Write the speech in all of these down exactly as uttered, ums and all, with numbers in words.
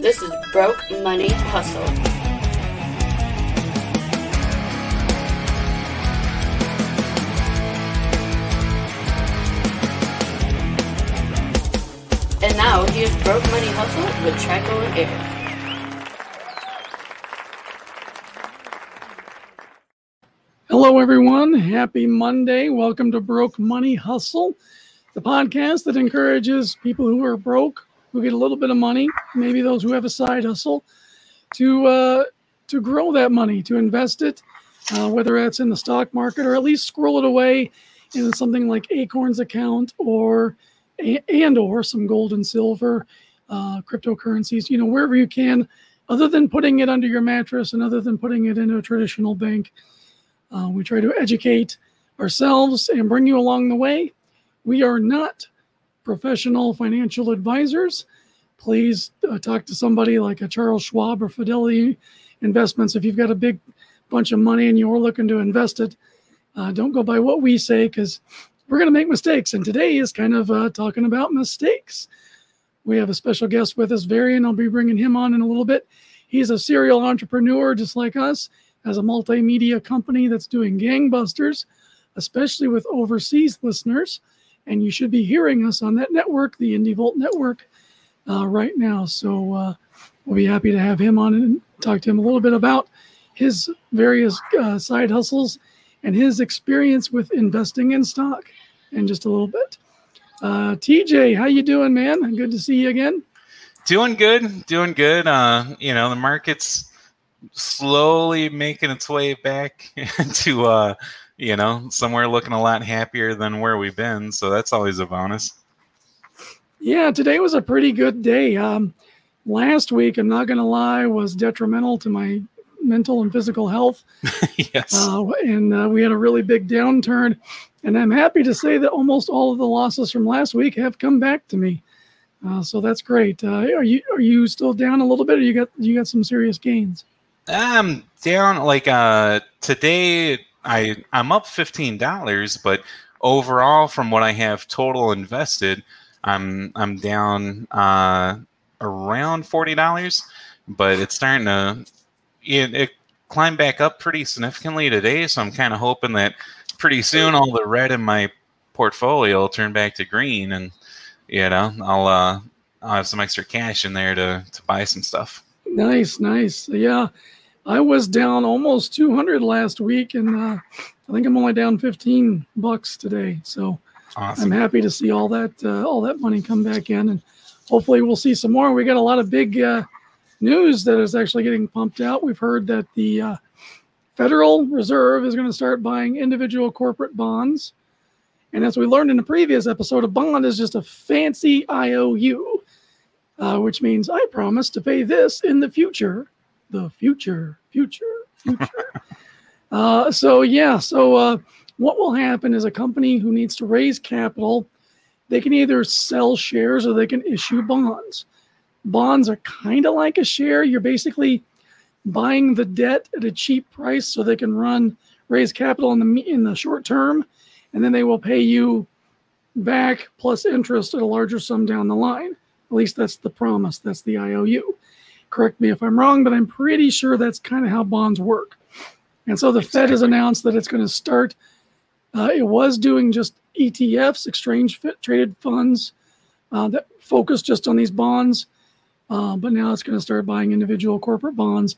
This is Broke Money Hustle. And now, here's Broke Money Hustle with Tricola Air. Hello, everyone. Happy Monday. Welcome to Broke Money Hustle, the podcast that encourages people who are broke, who get a little bit of money, maybe those who have a side hustle, to uh, to grow that money, to invest it, uh, whether that's in the stock market or at least squirrel it away in something like Acorn's account or and or some gold and silver, uh, cryptocurrencies, you know, wherever you can, other than putting it under your mattress and other than putting it into a traditional bank. Uh, we try to educate ourselves and bring you along the way. We are not professional financial advisors. Please uh, talk to somebody like a Charles Schwab or Fidelity Investments. If you've got a big bunch of money and you're looking to invest it, uh, don't go by what we say, because we're going to make mistakes, and today is kind of uh, talking about mistakes. We have a special guest with us, Varian. I'll be bringing him on in a little bit. He's a serial entrepreneur just like us, has a multimedia company that's doing gangbusters, especially with overseas listeners, and you should be hearing us on that network, the IndieVault Network, uh, right now. So uh, we'll be happy to have him on and talk to him a little bit about his various uh, side hustles and his experience with investing in stock in just a little bit. Uh, T J, how you doing, man? Good to see you again. Doing good, doing good. Uh, you know, the market's slowly making its way back to, uh, you know, somewhere looking a lot happier than where we've been. So that's always a bonus. Yeah, today was a pretty good day. Um, last week, I'm not going to lie, was detrimental to my mental and physical health. Yes. Uh, and uh, we had a really big downturn. And I'm happy to say that almost all of the losses from last week have come back to me. Uh, so that's great. Uh, are you are you still down a little bit, or you got you got some serious gains? I'm down. Like uh, today, I, I'm up fifteen dollars, but overall from what I have total invested, I'm, I'm down uh, around forty dollars, but it's starting to... It, it climbed back up pretty significantly today, so I'm kind of hoping that pretty soon all the red in my portfolio will turn back to green, and you know I'll uh, I'll have some extra cash in there to to buy some stuff. Nice, nice, yeah. I was down almost two hundred last week, and uh, I think I'm only down fifteen bucks today. So awesome. I'm happy to see all that uh, all that money come back in, and hopefully we'll see some more. We got a lot of big Uh, news that is actually getting pumped out. We've heard that the uh, Federal Reserve is going to start buying individual corporate bonds. And as we learned in a previous episode, a bond is just a fancy I O U, uh, which means I promise to pay this in the future. The future, future, future. uh, so, yeah, so uh, what will happen is a company who needs to raise capital, they can either sell shares or they can issue bonds. Bonds are kind of like a share. You're basically buying the debt at a cheap price so they can run, raise capital in the in the short term, and then they will pay you back plus interest at a larger sum down the line. At least that's the promise. That's the I O U. Correct me if I'm wrong, but I'm pretty sure that's kind of how bonds work. And so the Exactly. Fed has announced that it's going to start. Uh, it was doing just E T Fs, exchange traded funds, uh, that focus just on these bonds. Uh, but now it's going to start buying individual corporate bonds.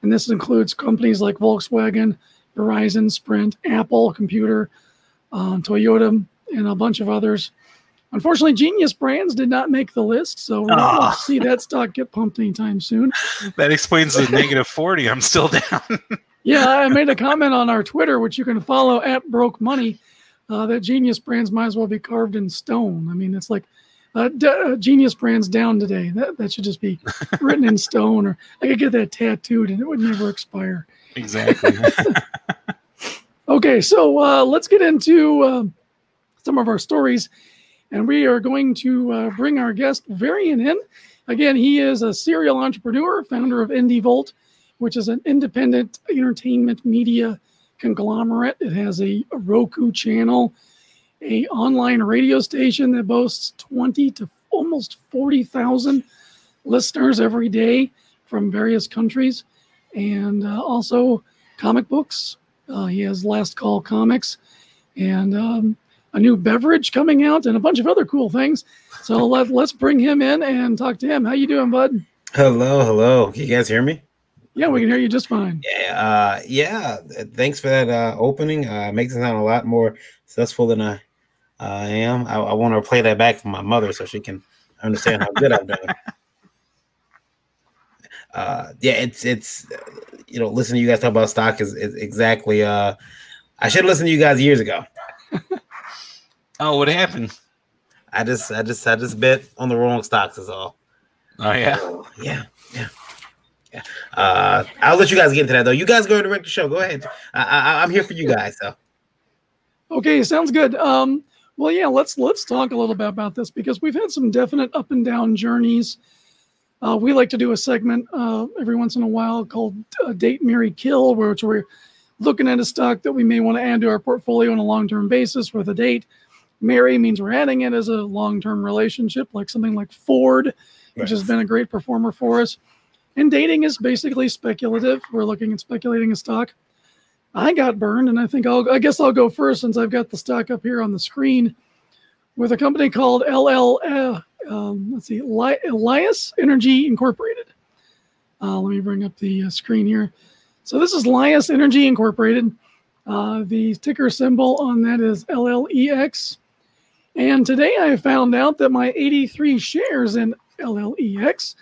And this includes companies like Volkswagen, Verizon, Sprint, Apple Computer, uh, Toyota, and a bunch of others. Unfortunately, Genius Brands did not make the list, so we're not going to see that stock get pumped anytime soon. That explains the negative forty. I'm still down. Yeah, I made a comment on our Twitter, which you can follow at Broke Money, uh, that Genius Brands might as well be carved in stone. I mean, it's like... Uh, D- uh, Genius Brands down today. That that should just be written in stone, or I could get that tattooed and it would never expire. Exactly. Okay, so uh, let's get into uh, some of our stories, and we are going to uh, bring our guest Varian in. Again, he is a serial entrepreneur, founder of IndieVault, which is an independent entertainment media conglomerate. It has a, a Roku channel, a online radio station that boasts twenty to almost forty thousand listeners every day from various countries, and uh, also comic books. Uh, he has Last Call Comics, and um, a new beverage coming out, and a bunch of other cool things. So let, let's bring him in and talk to him. How you doing, bud? Hello, hello. Can you guys hear me? Yeah, we can hear you just fine. Yeah, uh, yeah. Thanks for that uh, opening. Uh, makes it sound a lot more successful than I, uh, I am. I, I want to play that back for my mother so she can understand how good I'm doing. Uh, yeah, it's it's you know, listening to you guys talk about stock is, is exactly. Uh, I should listen to you guys years ago. Oh, what happened? I just I just I just bet on the wrong stocks is all. Oh yeah, oh, yeah, yeah. yeah. Uh, I'll let you guys get into that though. You guys go and direct the show. Go ahead. I, I, I'm here for you guys. So. Okay, sounds good. Um, well, yeah, let's let's talk a little bit about this because we've had some definite up and down journeys. Uh, we like to do a segment uh, every once in a while called uh, Date, Marry, Kill, where we're looking at a stock that we may want to add to our portfolio on a long-term basis with a date. Marry means we're adding it as a long-term relationship, like something like Ford, right, which has been a great performer for us. And dating is basically speculative. We're looking at speculating a stock. I got burned, and I think I'll, I guess I'll go first since I've got the stock up here on the screen with a company called L L E X. Um, let's see, Elias Energy Incorporated. Uh, let me bring up the uh, screen here. So this is Elias Energy Incorporated. Uh, the ticker symbol on that is L L E X. And today I found out that my eighty-three shares in L L E X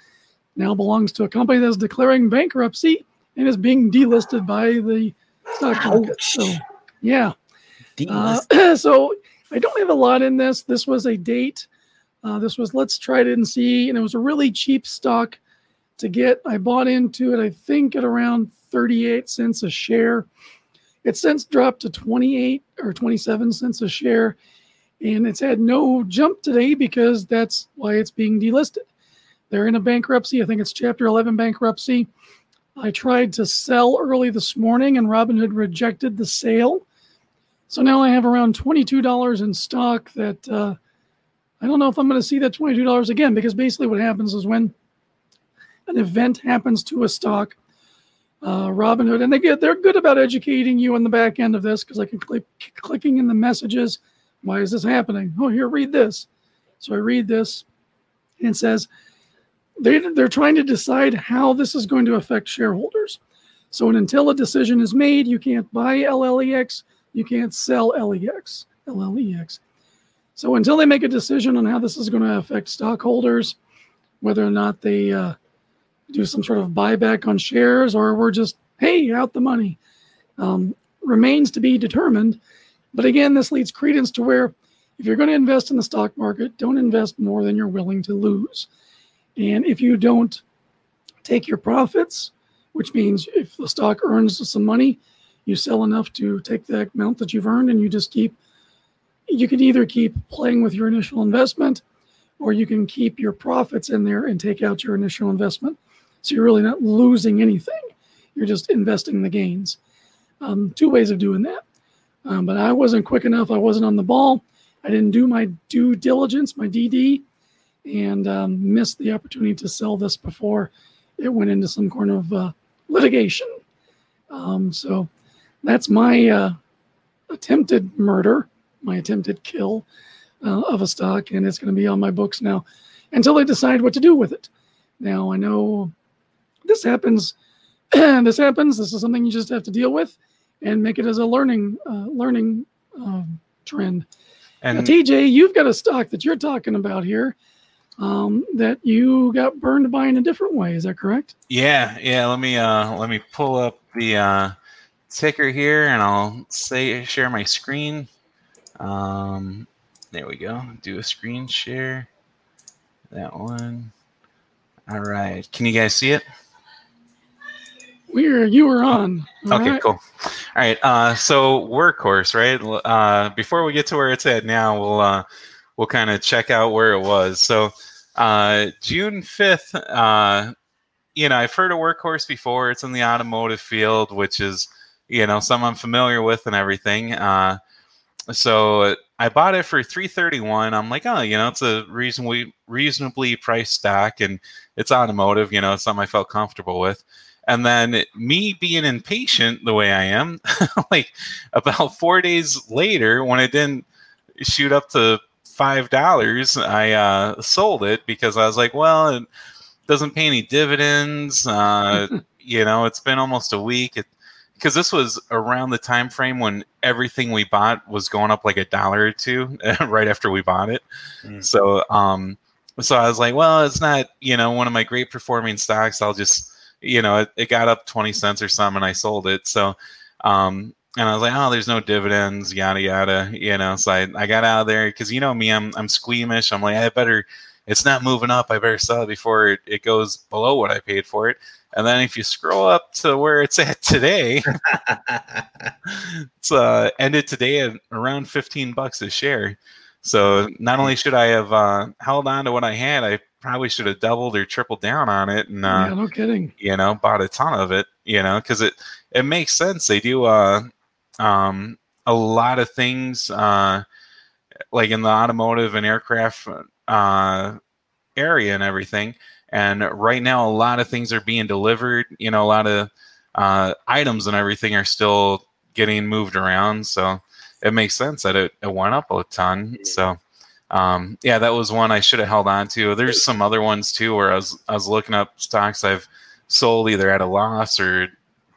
now belongs to a company that is declaring bankruptcy and is being delisted by the stock market. So, yeah. Uh, so I don't have a lot in this. This was a date. Uh, this was let's try it and see, and it was a really cheap stock to get. I bought into it, I think, at around thirty-eight cents a share. It's since dropped to twenty-eight or twenty-seven cents a share, and it's had no jump today because that's why it's being delisted. They're in a bankruptcy. I think it's Chapter eleven bankruptcy. I tried to sell early this morning, and Robinhood rejected the sale. So now I have around twenty-two dollars in stock that... Uh, I don't know if I'm going to see that twenty-two dollars again, because basically what happens is when an event happens to a stock, uh, Robinhood, and they get, they're good about educating you on the back end of this, because I can click clicking in the messages. Why is this happening? Oh, here, read this. So I read this, and it says they, they're trying to decide how this is going to affect shareholders. So until a decision is made, you can't buy L L E X, you can't sell L E X, L L E X. So until they make a decision on how this is going to affect stockholders, whether or not they uh, do some sort of buyback on shares or we're just, hey, out the money, um, remains to be determined. But again, this leads credence to where if you're going to invest in the stock market, don't invest more than you're willing to lose. And if you don't take your profits, which means if the stock earns some money, you sell enough to take the amount that you've earned and you just keep. You can either keep playing with your initial investment or you can keep your profits in there and take out your initial investment. So you're really not losing anything. You're just investing the gains. Um, two ways of doing that. Um, but I wasn't quick enough. I wasn't on the ball. I didn't do my due diligence, my D D, and um, missed the opportunity to sell this before it went into some kind of uh, litigation. Um, so that's my uh, attempted murder. My attempted kill uh, of a stock, and it's going to be on my books now until they decide what to do with it. Now, I know this happens. this happens. This is something you just have to deal with and make it as a learning uh, learning um, trend. And now, T J, you've got a stock that you're talking about here um, that you got burned by in a different way. Is that correct? Yeah, yeah. Let me uh, let me pull up the uh, ticker here, and I'll say share my screen. Um, there we go. Do a screen share. That one. All right. Can you guys see it? We're you were on. All okay, right. Cool. All right. Uh, so Workhorse, right? Uh, before we get to where it's at now, we'll uh, we'll kind of check out where it was. So uh, June fifth. Uh, you know, I've heard of Workhorse before. It's in the automotive field, which is you know some I'm familiar with and everything. Uh. So I bought it for three thirty-one. I'm like, oh, you know, it's a reasonably reasonably priced stock, and it's automotive. You know, it's something I felt comfortable with. And then it, me being impatient the way I am, like about four days later, when it didn't shoot up to five dollars, I uh, sold it because I was like, well, it doesn't pay any dividends. Uh, you know, it's been almost a week. It, Because this was around the time frame when everything we bought was going up like a dollar or two right after we bought it. Mm. So um, so I was like, well, it's not, you know, one of my great performing stocks. I'll just, you know, it, it got up twenty cents or something and I sold it. So, um, and I was like, oh, there's no dividends, yada, yada, you know. So I, I got out of there because, you know me, I'm I'm squeamish. I'm like, I better, it's not moving up. I better sell it before it, it goes below what I paid for it. And then if you scroll up to where it's at today, it's uh, ended today at around fifteen bucks a share. So not only should I have uh, held on to what I had, I probably should have doubled or tripled down on it. And uh, yeah, no kidding. You know, bought a ton of it. You know, because it it makes sense. They do uh, um, a lot of things uh, like in the automotive and aircraft uh, area and everything. And right now, a lot of things are being delivered. You know, a lot of uh, items and everything are still getting moved around. So it makes sense that it, it went up a ton. So, um, yeah, that was one I should have held on to. There's some other ones, too, where I was I was looking up stocks I've sold either at a loss or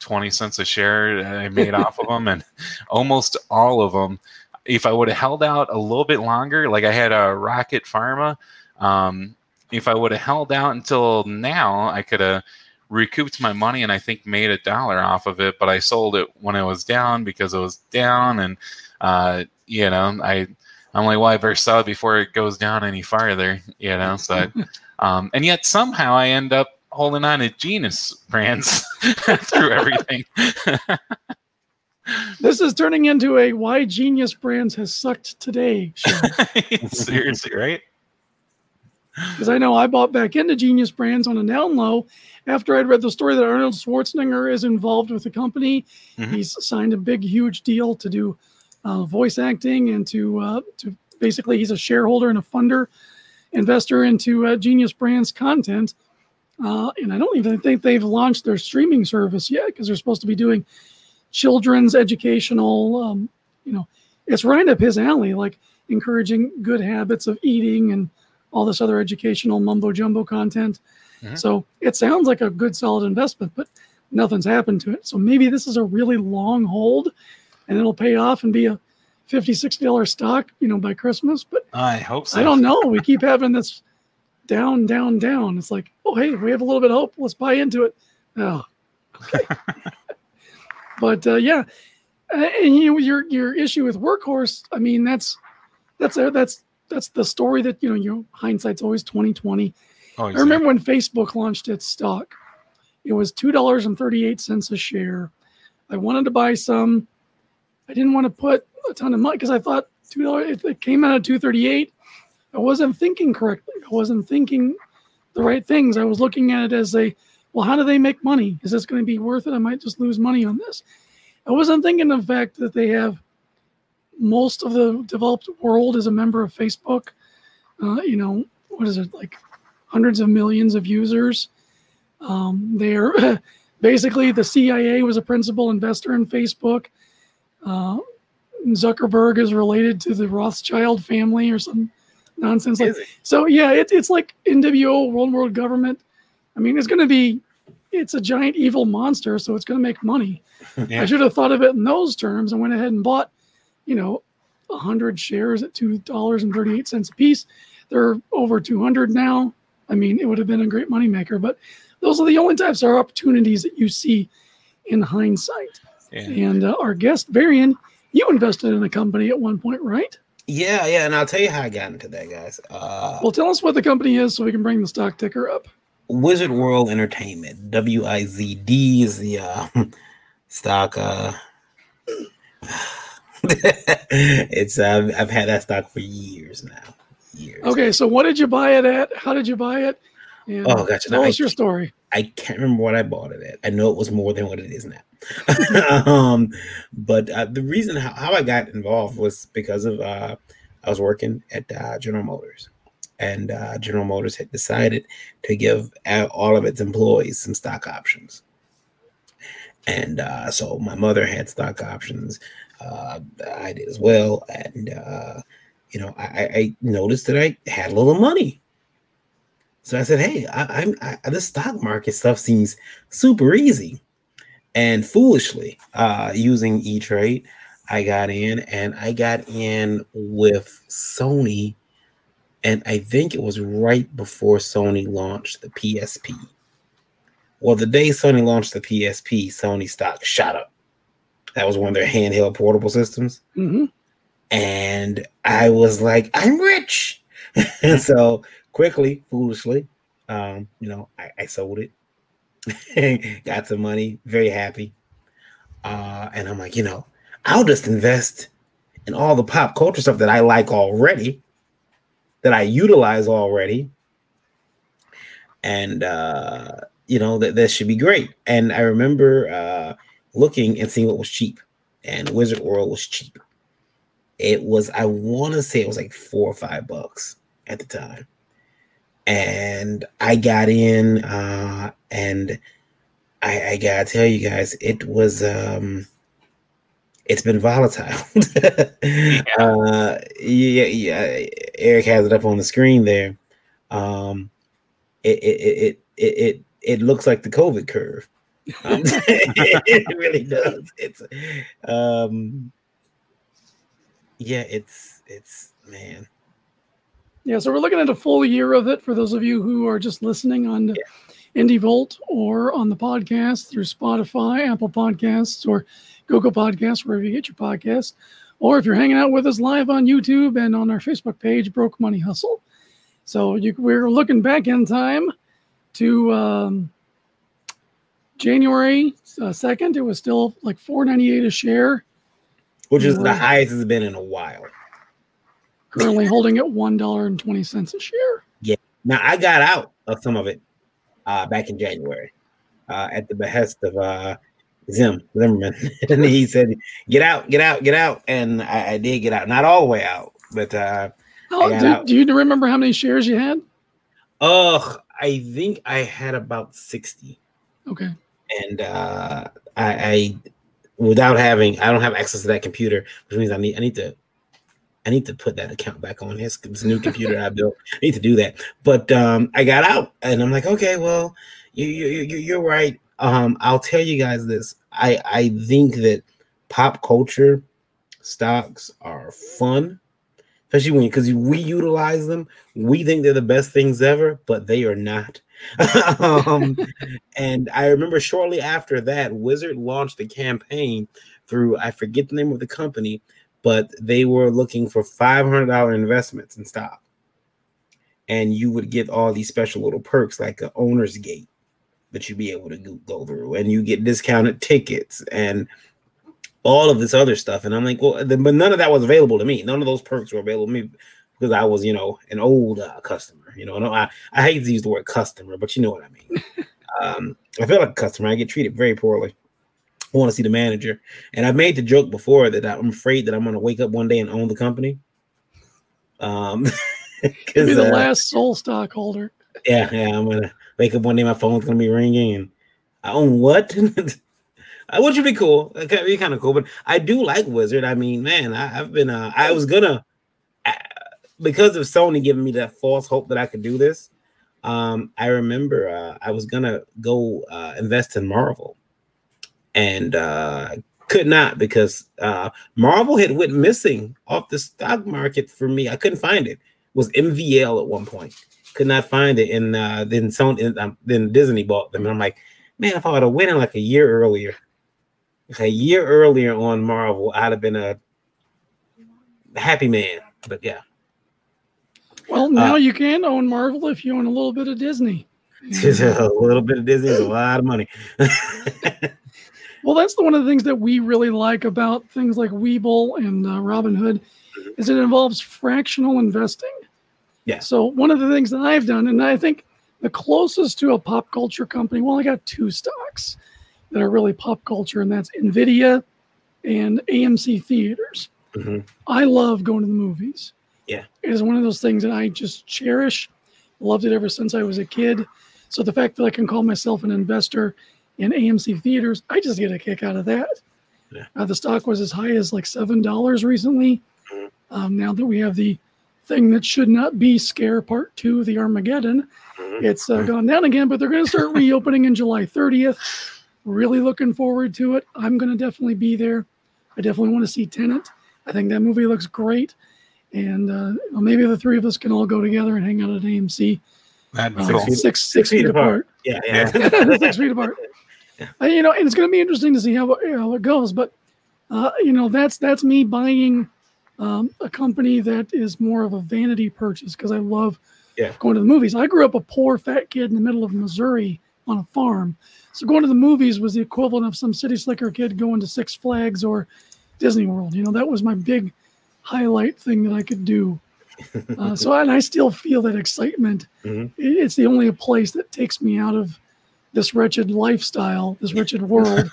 twenty cents a share I made off of them. And almost all of them, if I would have held out a little bit longer, like I had a Rocket Pharma, um if I would have held out until now, I could have recouped my money and I think made a dollar off of it. But I sold it when it was down because it was down. And, uh, you know, I, I'm like, well, I better sell it before it goes down any farther, you know. So, I, um, and yet somehow I end up holding on to Genius Brands through everything. This is turning into a why Genius Brands has sucked today show. Seriously, right? Because I know I bought back into Genius Brands on a down low after I'd read the story that Arnold Schwarzenegger is involved with the company. Mm-hmm. He's signed a big, huge deal to do uh, voice acting and to uh, to basically he's a shareholder and a funder investor into uh, Genius Brands content. Uh, and I don't even think they've launched their streaming service yet because they're supposed to be doing children's educational. Um, you know, it's right up his alley, like encouraging good habits of eating and all this other educational mumbo jumbo content. Mm-hmm. So it sounds like a good solid investment, but nothing's happened to it. So maybe this is a really long hold and it'll pay off and be a fifty, sixty dollars stock, you know, by Christmas. But I hope so. I don't know. We keep having this down, down, down. It's like, oh, hey, we have a little bit of hope. Let's buy into it. Oh, okay. But uh, yeah. And you know, your, your issue with Workhorse, I mean, that's, that's, a, that's, that's the story that, you know, your hindsight's always twenty twenty. Oh, exactly. I remember when Facebook launched its stock, it was two dollars and thirty-eight cents a share. I wanted to buy some. I didn't want to put a ton of money because I thought two dollars, it came out at two thirty-eight. I wasn't thinking correctly. I wasn't thinking the right things. I was looking at it as a, well, how do they make money? Is this going to be worth it? I might just lose money on this. I wasn't thinking of the fact that they have most of the developed world is a member of Facebook. Uh, you know, what is it, like hundreds of millions of users? Um, they're basically the C I A was a principal investor in Facebook. Uh, Zuckerberg is related to the Rothschild family or some nonsense. Like, so, yeah, it, it's like N W O, World World Government. I mean, it's going to be, it's a giant evil monster, so it's going to make money. Yeah. I should have thought of it in those terms. I went ahead and bought, you know, one hundred shares at two dollars and thirty-eight cents a piece. They're over two hundred now. I mean, it would have been a great moneymaker, but those are the only types of opportunities that you see in hindsight. Yeah. And uh, our guest, Varian, you invested in a company at one point, right? Yeah, yeah, and I'll tell you how I got into that, guys. Uh, well, tell us what the company is so we can bring the stock ticker up. Wizard World Entertainment, W I Z D is the uh, stock. Uh... It's uh, I've had that stock for years now. Years. Okay, so what did you buy it at? How did you buy it? Yeah. Oh, gotcha. Now, what's I, your story? I can't remember what I bought it at. I know it was more than what it is now. um, but uh, the reason how, how I got involved was because of uh, I was working at uh, General Motors. And uh, General Motors had decided to give all of its employees some stock options. And uh, so my mother had stock options. Uh, I did as well. And, uh, you know, I, I noticed that I had a little money. So I said, hey, I, I'm I, the stock market stuff seems super easy. And foolishly, uh, using E-Trade, I got in. And I got in with Sony. And I think it was right before Sony launched the P S P. Well, the day Sony launched the P S P, Sony stock shot up. That was one of their handheld portable systems. Mm-hmm. And I was like, I'm rich. And so quickly, foolishly, um, you know, I, I sold it. Got some money, very happy. Uh, and I'm like, you know, I'll just invest in all the pop culture stuff that I like already. That I utilize already. And, uh, you know, that that should be great. And I remember uh, looking and seeing what was cheap. And Wizard World was cheap. It was, I want to say it was like four or five bucks at the time. And I got in uh, and I, I got to tell you guys, it was, um, it's been volatile. yeah. Uh, yeah, yeah. Eric has it up on the screen there. Um, it, it, it, it, it, it looks like the COVID curve. Um, it really does. It's, um, yeah, it's, it's, man. Yeah. So we're looking at a full year of it for those of you who are just listening on yeah. IndieVault or on the podcast through Spotify, Apple Podcasts, or Google Podcasts, wherever you get your podcasts. Or if you're hanging out with us live on YouTube and on our Facebook page, Broke Money Hustle. So you, we're looking back in time to um, January uh, second. It was still like four dollars and ninety-eight cents a share. Which is uh, the highest it's been in a while. Currently holding at one dollar and twenty cents a share. Yeah. Now, I got out of some of it uh, back in January uh, at the behest of... Uh, Zim Zimmerman, and he said, "Get out, get out, get out!" And I, I did get out, not all the way out, but uh, oh, I got do, out. Do you remember how many shares you had? Oh, I think I had about sixty. Okay, and uh, I, I, without having, I don't have access to that computer, which means I need, I need to, I need to put that account back on his this new computer I built. I need to do that, but um, I got out, and I'm like, okay, well, you, you, you you're right. Um, I'll tell you guys this. I, I think that pop culture stocks are fun, especially when because we utilize them. We think they're the best things ever, but they are not. um, and I remember shortly after that, Wizard launched a campaign through, I forget the name of the company, but they were looking for five hundred dollars investments in stock. And you would get all these special little perks like an owner's gate that you'd be able to go through, and you get discounted tickets and all of this other stuff. And I'm like, well, the, but none of that was available to me. None of those perks were available to me because I was, you know, an old uh, customer, you know, no, I, I hate to use the word customer, but you know what I mean? um, I feel like a customer. I get treated very poorly. I want to see the manager. And I've made the joke before that I'm afraid that I'm going to wake up one day and own the company. Um, You'll be the uh, last sole stockholder. Yeah, yeah, I'm gonna wake up one day. My phone's gonna be ringing, and I own what? I want you to be cool. It could be kind of cool, but I do like Wizard. I mean, man, I, I've been. Uh, I was gonna I, because of Sony giving me that false hope that I could do this. Um, I remember uh, I was gonna go uh, invest in Marvel, and uh, could not because uh, Marvel had went missing off the stock market for me. I couldn't find it. It was M V L at one point. Could not find it, and uh, then Sony, um, then Disney bought them, and I'm like, man, if I would have went in like a year earlier, a year earlier on Marvel, I'd have been a happy man. But yeah. Well, now uh, you can own Marvel if you own a little bit of Disney. A little bit of Disney is a lot of money. Well, that's the one of the things that we really like about things like Webull and uh, Robinhood, is it involves fractional investing. Yeah. So one of the things that I've done, and I think the closest to a pop culture company, well, I got two stocks that are really pop culture, and that's NVIDIA and A M C Theaters. Mm-hmm. I love going to the movies. Yeah. It is one of those things that I just cherish. Loved it ever since I was a kid. So the fact that I can call myself an investor in A M C Theaters, I just get a kick out of that. Yeah. Uh, the stock was as high as like seven dollars recently. Mm-hmm. Um, now that we have the thing that should not be Scare Part two, the Armageddon, mm-hmm. it's uh, gone down again, but they're going to start reopening in July thirtieth. Really looking forward to it. I'm going to definitely be there. I definitely want to see Tenet. I think that movie looks great. And uh, well, maybe the three of us can all go together and hang out at A M C. That'd be uh, cool. Six, six, six feet, feet apart. apart. Yeah, yeah. Six feet apart. Yeah. Uh, you know, and it's going to be interesting to see how, how it goes. But, uh, you know, that's that's me buying um, a company that is more of a vanity purchase because I love yeah. going to the movies. I grew up a poor, fat kid in the middle of Missouri on a farm. So going to the movies was the equivalent of some city slicker kid going to Six Flags or Disney World. You know, that was my big highlight thing that I could do. Uh, so, and I still feel that excitement. Mm-hmm. It's the only place that takes me out of this wretched lifestyle, this wretched world,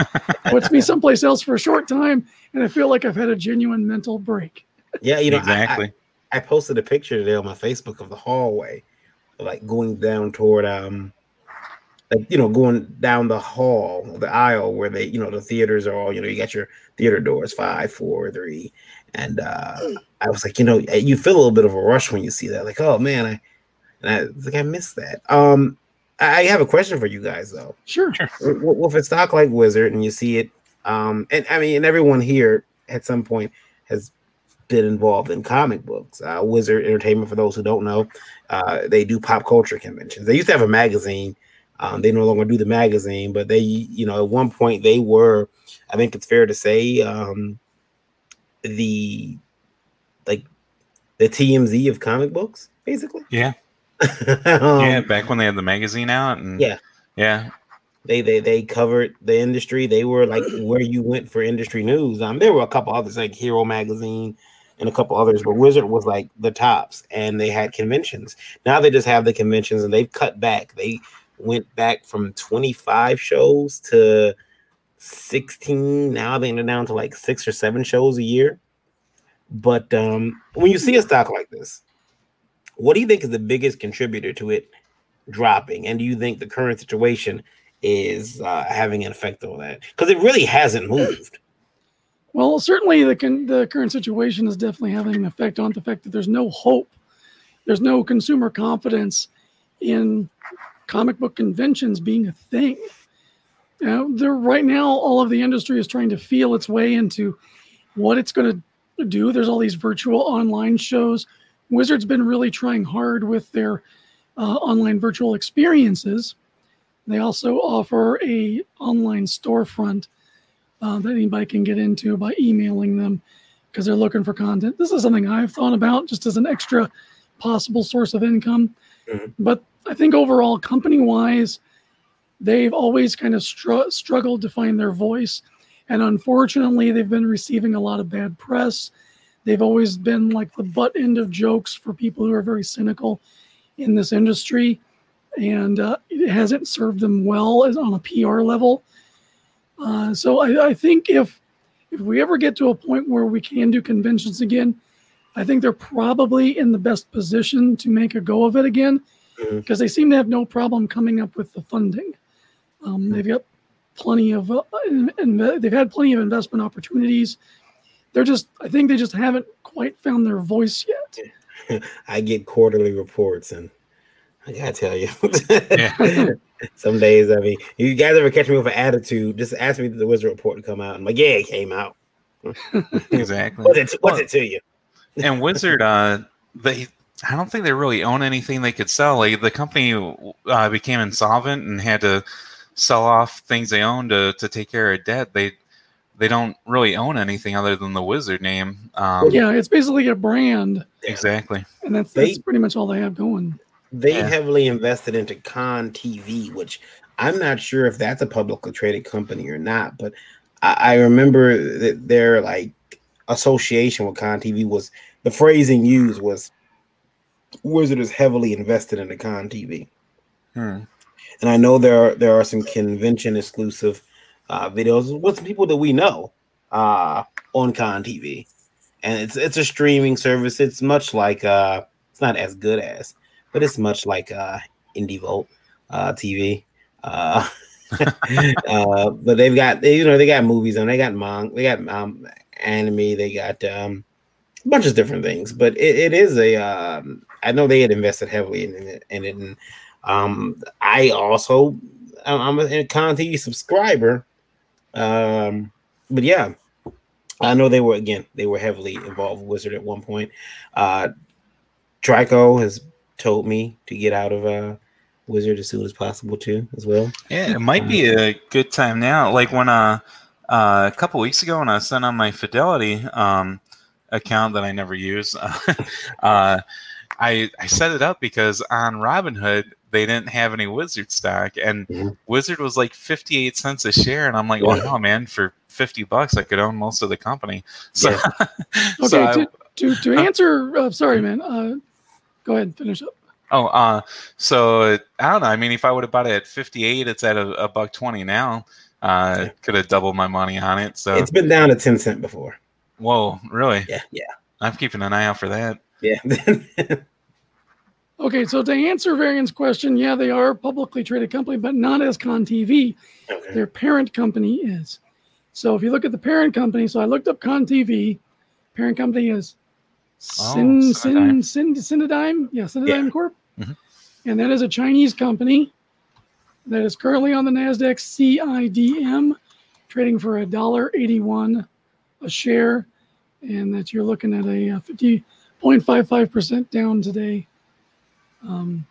puts me someplace else for a short time, and I feel like I've had a genuine mental break. Yeah, you know, exactly. I, I, I posted a picture today on my Facebook of the hallway, like going down toward, um, like, you know, going down the hall, the aisle where they, you know, the theaters are all, you know, you got your theater doors, five, four, three. And uh, I was like, you know, you feel a little bit of a rush when you see that. Like, oh, man, I, and I was like, I missed that. Um, I have a question for you guys, though. Sure. Well, if it's stock like Wizard and you see it, um, and I mean, and everyone here at some point has been involved in comic books. Uh, Wizard Entertainment, for those who don't know, uh, they do pop culture conventions. They used to have a magazine. Um, they no longer do the magazine, but they, you know, at one point they were, I think it's fair to say, um, the, like, the T M Z of comic books, basically. Yeah. um, yeah, back when they had the magazine out. And yeah. Yeah. They, they they covered the industry. They were, like, where you went for industry news. Um, there were a couple others, like Hero Magazine and a couple others, but Wizard was, like, the tops, and they had conventions. Now they just have the conventions, and they've cut back. They went back from twenty-five shows to sixteen. Now they're down to like six or seven shows a year. But um, when you see a stock like this, what do you think is the biggest contributor to it dropping? And do you think the current situation is uh, having an effect on that? Because it really hasn't moved. Well, certainly the con- the current situation is definitely having an effect on the fact that there's no hope. There's no consumer confidence in comic book conventions being a thing. You know, they're, right now, all of the industry is trying to feel its way into what it's going to do. There's all these virtual online shows. Wizard's been really trying hard with their uh, online virtual experiences. They also offer a online storefront uh, that anybody can get into by emailing them because they're looking for content. This is something I've thought about just as an extra possible source of income. Mm-hmm. But I think overall, company-wise, they've always kind of str- struggled to find their voice. And unfortunately, they've been receiving a lot of bad press. They've always been like the butt end of jokes for people who are very cynical in this industry. And uh, it hasn't served them well as on a P R level. Uh, so I, I think if if we ever get to a point where we can do conventions again, I think they're probably in the best position to make a go of it again, because they seem to have no problem coming up with the funding. Um, they've got plenty of, uh, in, in, they've had plenty of investment opportunities. They're just, I think they just haven't quite found their voice yet. I get quarterly reports, and I gotta tell you, yeah. some days, I mean, you guys ever catch me with an attitude, just ask me the Wizard report to come out. I'm like, yeah, it came out. Exactly. What's it, what's well, it to you? And Wizard, uh, they, I don't think they really own anything they could sell. Like, the company uh, became insolvent and had to sell off things they owned to, to take care of debt. They they don't really own anything other than the Wizard name. Um, yeah, it's basically a brand. Exactly. And that's, that's they, pretty much all they have going. They yeah. heavily invested into Con T V, which I'm not sure if that's a publicly traded company or not. But I, I remember that their like association with Con T V was, the phrasing used was, Wizard is heavily invested in the Con T V. Hmm. And I know there are, there are some convention exclusive uh, videos with people that we know uh, on Con T V, and it's it's a streaming service. It's much like uh, it's not as good as, but it's much like uh, IndieVault uh, T V. Uh, uh, but they've got they, you know they got movies on, they got manga, they got um, anime, they got um, a bunch of different things. But it, it is a um, I know they had invested heavily in it in it. And, Um, I also, I'm a Con T V subscriber. Um, but yeah, I know they were, again, they were heavily involved with Wizard at one point. Uh, Trico has told me to get out of uh, Wizard as soon as possible too, as well. Yeah, it might um, be a good time now. Like when uh, uh, a couple weeks ago when I was sent on my Fidelity um, account that I never use, uh, I, I set it up because on Robinhood, they didn't have any Wizard stock, and mm-hmm. Wizard was like fifty-eight cents a share. And I'm like, well, yeah. no, man, for fifty bucks, I could own most of the company. So, yeah. okay, so to, I, to, to answer, uh, sorry, man, uh, go ahead and finish up. Oh, uh, so I don't know. I mean, if I would have bought it at fifty-eight, it's at a, a buck twenty now. Uh, yeah. Could have doubled my money on it. So it's been down to ten cent before. Whoa, really? Yeah, yeah. I'm keeping an eye out for that. Yeah. Okay, so to answer Varian's question, yeah, they are a publicly traded company, but not as Con T V. Okay. Their parent company is. So if you look at the parent company, so I looked up Con T V. Parent company is Sin, oh, Sin, Sin, Cinedime. Yeah, Cinedime yeah. Corp. Mm-hmm. And that is a Chinese company that is currently on the NASDAQ C I D M, trading for one dollar and eighty-one cents a share. And that you're looking at a fifty point five five percent down today. Um,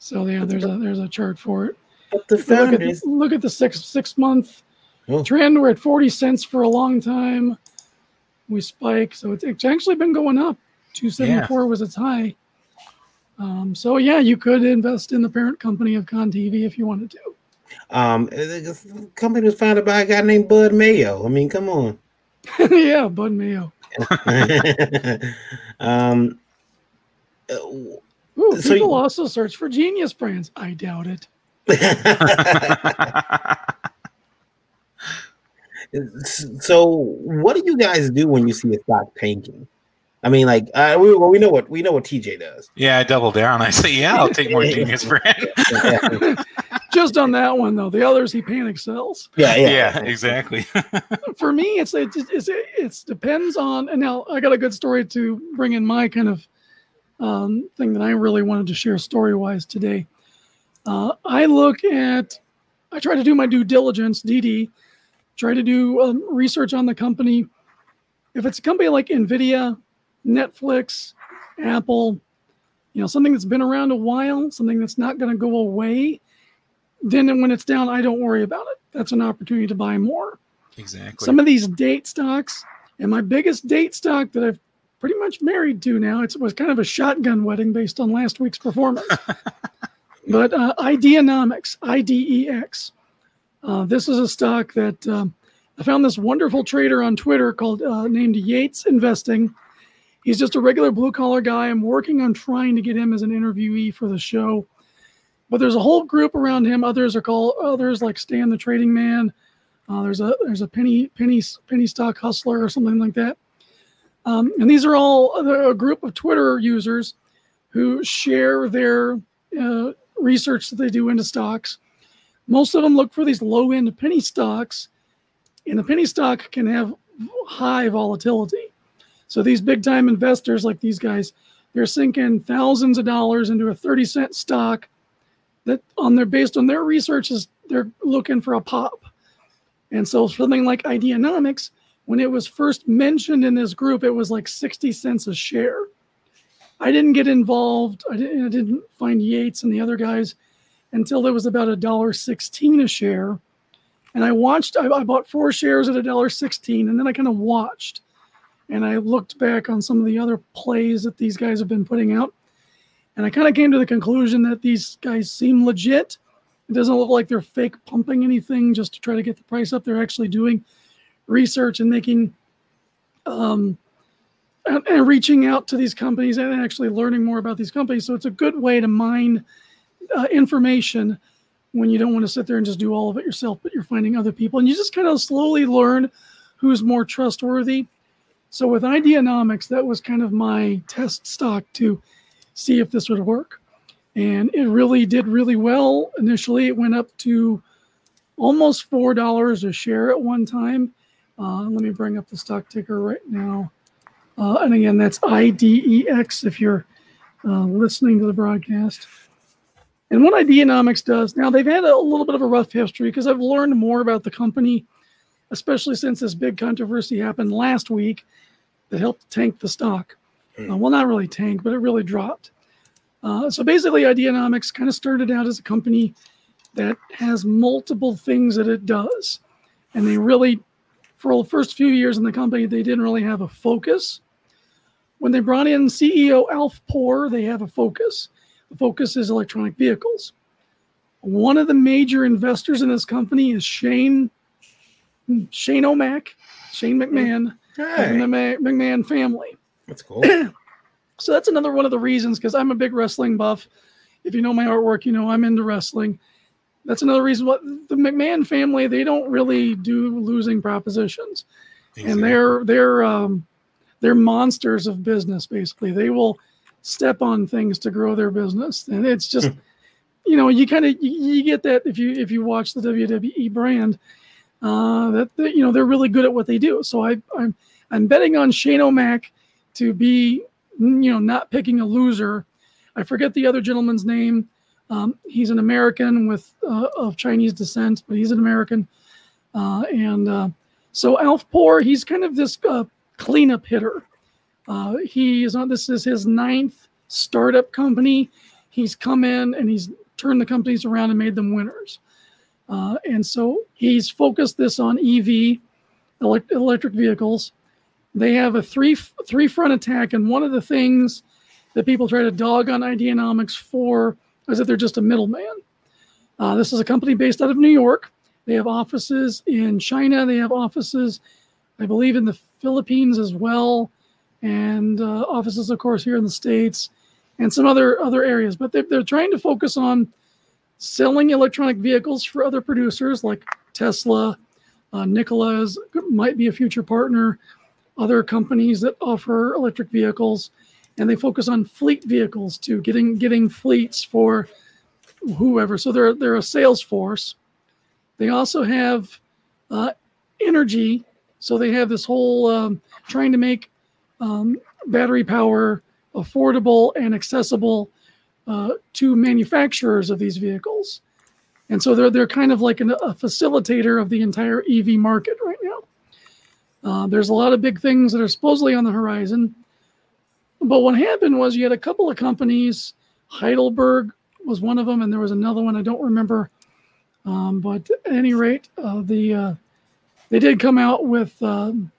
so yeah, there's a there's a chart for it. The look, at the, look at the six six month oh. trend. We're at forty cents for a long time. We spike, so it's, it's actually been going up. two seventy-four yeah. was its high. Um, so yeah, you could invest in the parent company of Con T V if you wanted to. Um, the company was founded by a guy named Bud Mayo. I mean, come on. yeah, Bud Mayo. um, Ooh, people so, also search for Genius Brands. I doubt it. So, what do you guys do when you see a stock tanking? I mean, like uh, we well, we know what we know what T J does. Yeah, I double down. I say, yeah, I'll take more Genius Brand. Just on that one though, the others he panic sells. Yeah, yeah, yeah exactly. For me, it's it it's, it's depends on. And now I got a good story to bring in my kind of um, thing that I really wanted to share story wise today. Uh, I look at, I try to do my due diligence, D D, try to do um, research on the company. If it's a company like Nvidia, Netflix, Apple, you know, something that's been around a while, something that's not going to go away, then when it's down, I don't worry about it. That's an opportunity to buy more. Exactly. Some of these date stocks, and my biggest date stock that I've pretty much married to now, it was kind of a shotgun wedding based on last week's performance. but uh, Ideanomics, I D E X. Uh, this is a stock that um, I found this wonderful trader on Twitter called uh, named Yates Investing. He's just a regular blue-collar guy. I'm working on trying to get him as an interviewee for the show. But there's a whole group around him. Others are called others like Stan the Trading Man. Uh, there's a there's a penny penny penny stock hustler or something like that. Um, and these are all a group of Twitter users who share their uh, research that they do into stocks. Most of them look for these low-end penny stocks, and the penny stock can have high volatility. So these big-time investors like these guys, they're sinking thousands of dollars into a thirty-cent stock that on their based on their research is they're looking for a pop. And so something like Ideanomics, when it was first mentioned in this group, it was like sixty cents a share. I didn't get involved. I didn't, I didn't find Yates and the other guys until there was about one dollar and sixteen cents a share. And I watched, I, I bought four shares at one dollar and sixteen cents, and then I kind of watched. And I looked back on some of the other plays that these guys have been putting out. And I kind of came to the conclusion that these guys seem legit. It doesn't look like they're fake pumping anything just to try to get the price up. They're actually doing research and making um, and, and reaching out to these companies and actually learning more about these companies. So it's a good way to mine uh, information when you don't want to sit there and just do all of it yourself, but you're finding other people. And you just kind of slowly learn who's more trustworthy. So with Ideanomics, that was kind of my test stock to see if this would work. And it really did really well. Initially, it went up to almost four dollars a share at one time. Uh, let me bring up the stock ticker right now. Uh, and again, that's I D E X if you're uh, listening to the broadcast. And what Ideanomics does, now they've had a little bit of a rough history because I've learned more about the company, especially since this big controversy happened last week that helped tank the stock. Uh, well, not really tank, but it really dropped. Uh, so basically, Ideanomics kind of started out as a company that has multiple things that it does. And they really, for the first few years in the company, they didn't really have a focus. When they brought in C E O Alf Poor, they have a focus. The focus is electronic vehicles. One of the major investors in this company is Shane, Shane O'Mac, Shane McMahon, hey. And the McMahon family. That's cool. So that's another one of the reasons, because I'm a big wrestling buff. If you know my artwork, you know I'm into wrestling. That's another reason. What the McMahon family, they don't really do losing propositions, exactly. And they're they're um, they're monsters of business. Basically, they will step on things to grow their business, and it's just you know you kind of you, you get that if you if you watch the W W E brand uh, that, that you know they're really good at what they do. So I I'm I'm betting on Shane O'Mac to be, you know, not picking a loser. I forget the other gentleman's name. Um, he's an American with uh, of Chinese descent, but he's an American. Uh, and uh, so Alf Poor, he's kind of this uh, cleanup hitter. Uh, he is on, this is his ninth startup company. He's come in and he's turned the companies around and made them winners. Uh, and so he's focused this on E V, elect- electric vehicles. They have a three three front attack, and one of the things that people try to dog on Ideanomics for is that they're just a middleman. Uh, this is a company based out of New York. They have offices in China. They have offices, I believe, in the Philippines as well, and uh, offices, of course, here in the States and some other other areas. But they're, they're trying to focus on selling electronic vehicles for other producers like Tesla. Uh, Nikola might be a future partner. Other companies that offer electric vehicles, and they focus on fleet vehicles too, getting getting fleets for whoever. So they're they're a sales force. They also have uh, energy. So they have this whole um, trying to make um, battery power affordable and accessible uh, to manufacturers of these vehicles. And so they're they're kind of like an, a facilitator of the entire E V market right now. Uh, there's a lot of big things that are supposedly on the horizon. But what happened was you had a couple of companies. Heidelberg was one of them, and there was another one. I don't remember. Um, but at any rate, uh, the uh, they did come out with um,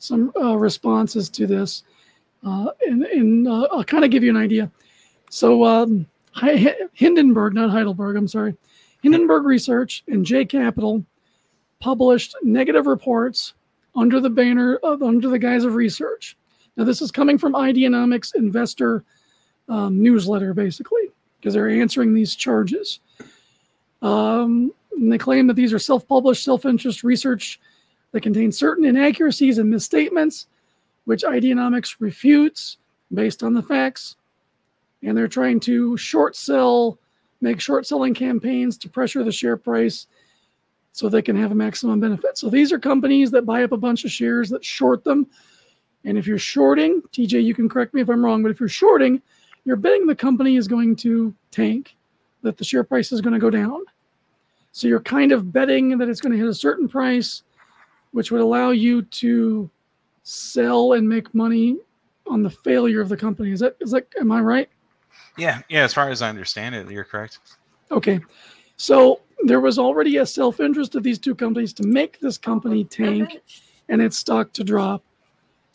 some uh, responses to this. Uh, and and uh, I'll kind of give you an idea. So um, Hindenburg, not Heidelberg, I'm sorry. Hindenburg Research and J Capital published negative reports under the banner of under the guise of research. Now, this is coming from Ideanomics investor um, newsletter, basically, because they're answering these charges. Um, and they claim that these are self-published, self-interest research that contains certain inaccuracies and misstatements, which Ideanomics refutes based on the facts. And they're trying to short sell, make short selling campaigns to pressure the share price, so they can have a maximum benefit. So these are companies that buy up a bunch of shares that short them. And if you're shorting, T J, you can correct me if I'm wrong, but if you're shorting, you're betting the company is going to tank, that the share price is going to go down. So you're kind of betting that it's going to hit a certain price, which would allow you to sell and make money on the failure of the company. Is that, is that, am I right? Yeah. Yeah. As far as I understand it, you're correct. Okay. So there was already a self-interest of these two companies to make this company tank and its stock to drop.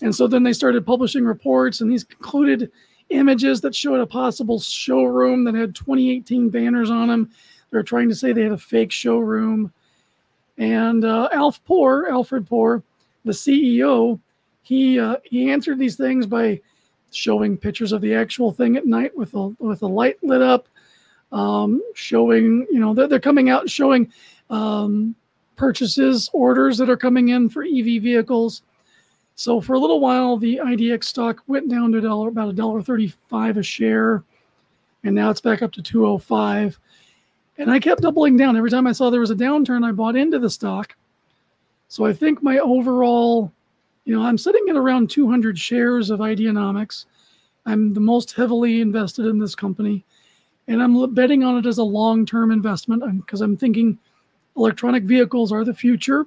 And so then they started publishing reports, and these included images that showed a possible showroom that had twenty eighteen banners on them. They were trying to say they had a fake showroom. And uh, Alf Poor, Alfred Poor, the C E O, he uh, he answered these things by showing pictures of the actual thing at night with a with a light lit up, um, showing, you know, they're, they're coming out and showing um, purchases, orders that are coming in for E V vehicles. So for a little while, the I D X stock went down to a dollar, about one dollar thirty-five a share, and now it's back up to two oh five. And I kept doubling down. Every time I saw there was a downturn, I bought into the stock. So I think my overall, you know, I'm sitting at around two hundred shares of Ideanomics. I'm the most heavily invested in this company, and I'm betting on it as a long-term investment because I'm thinking electronic vehicles are the future.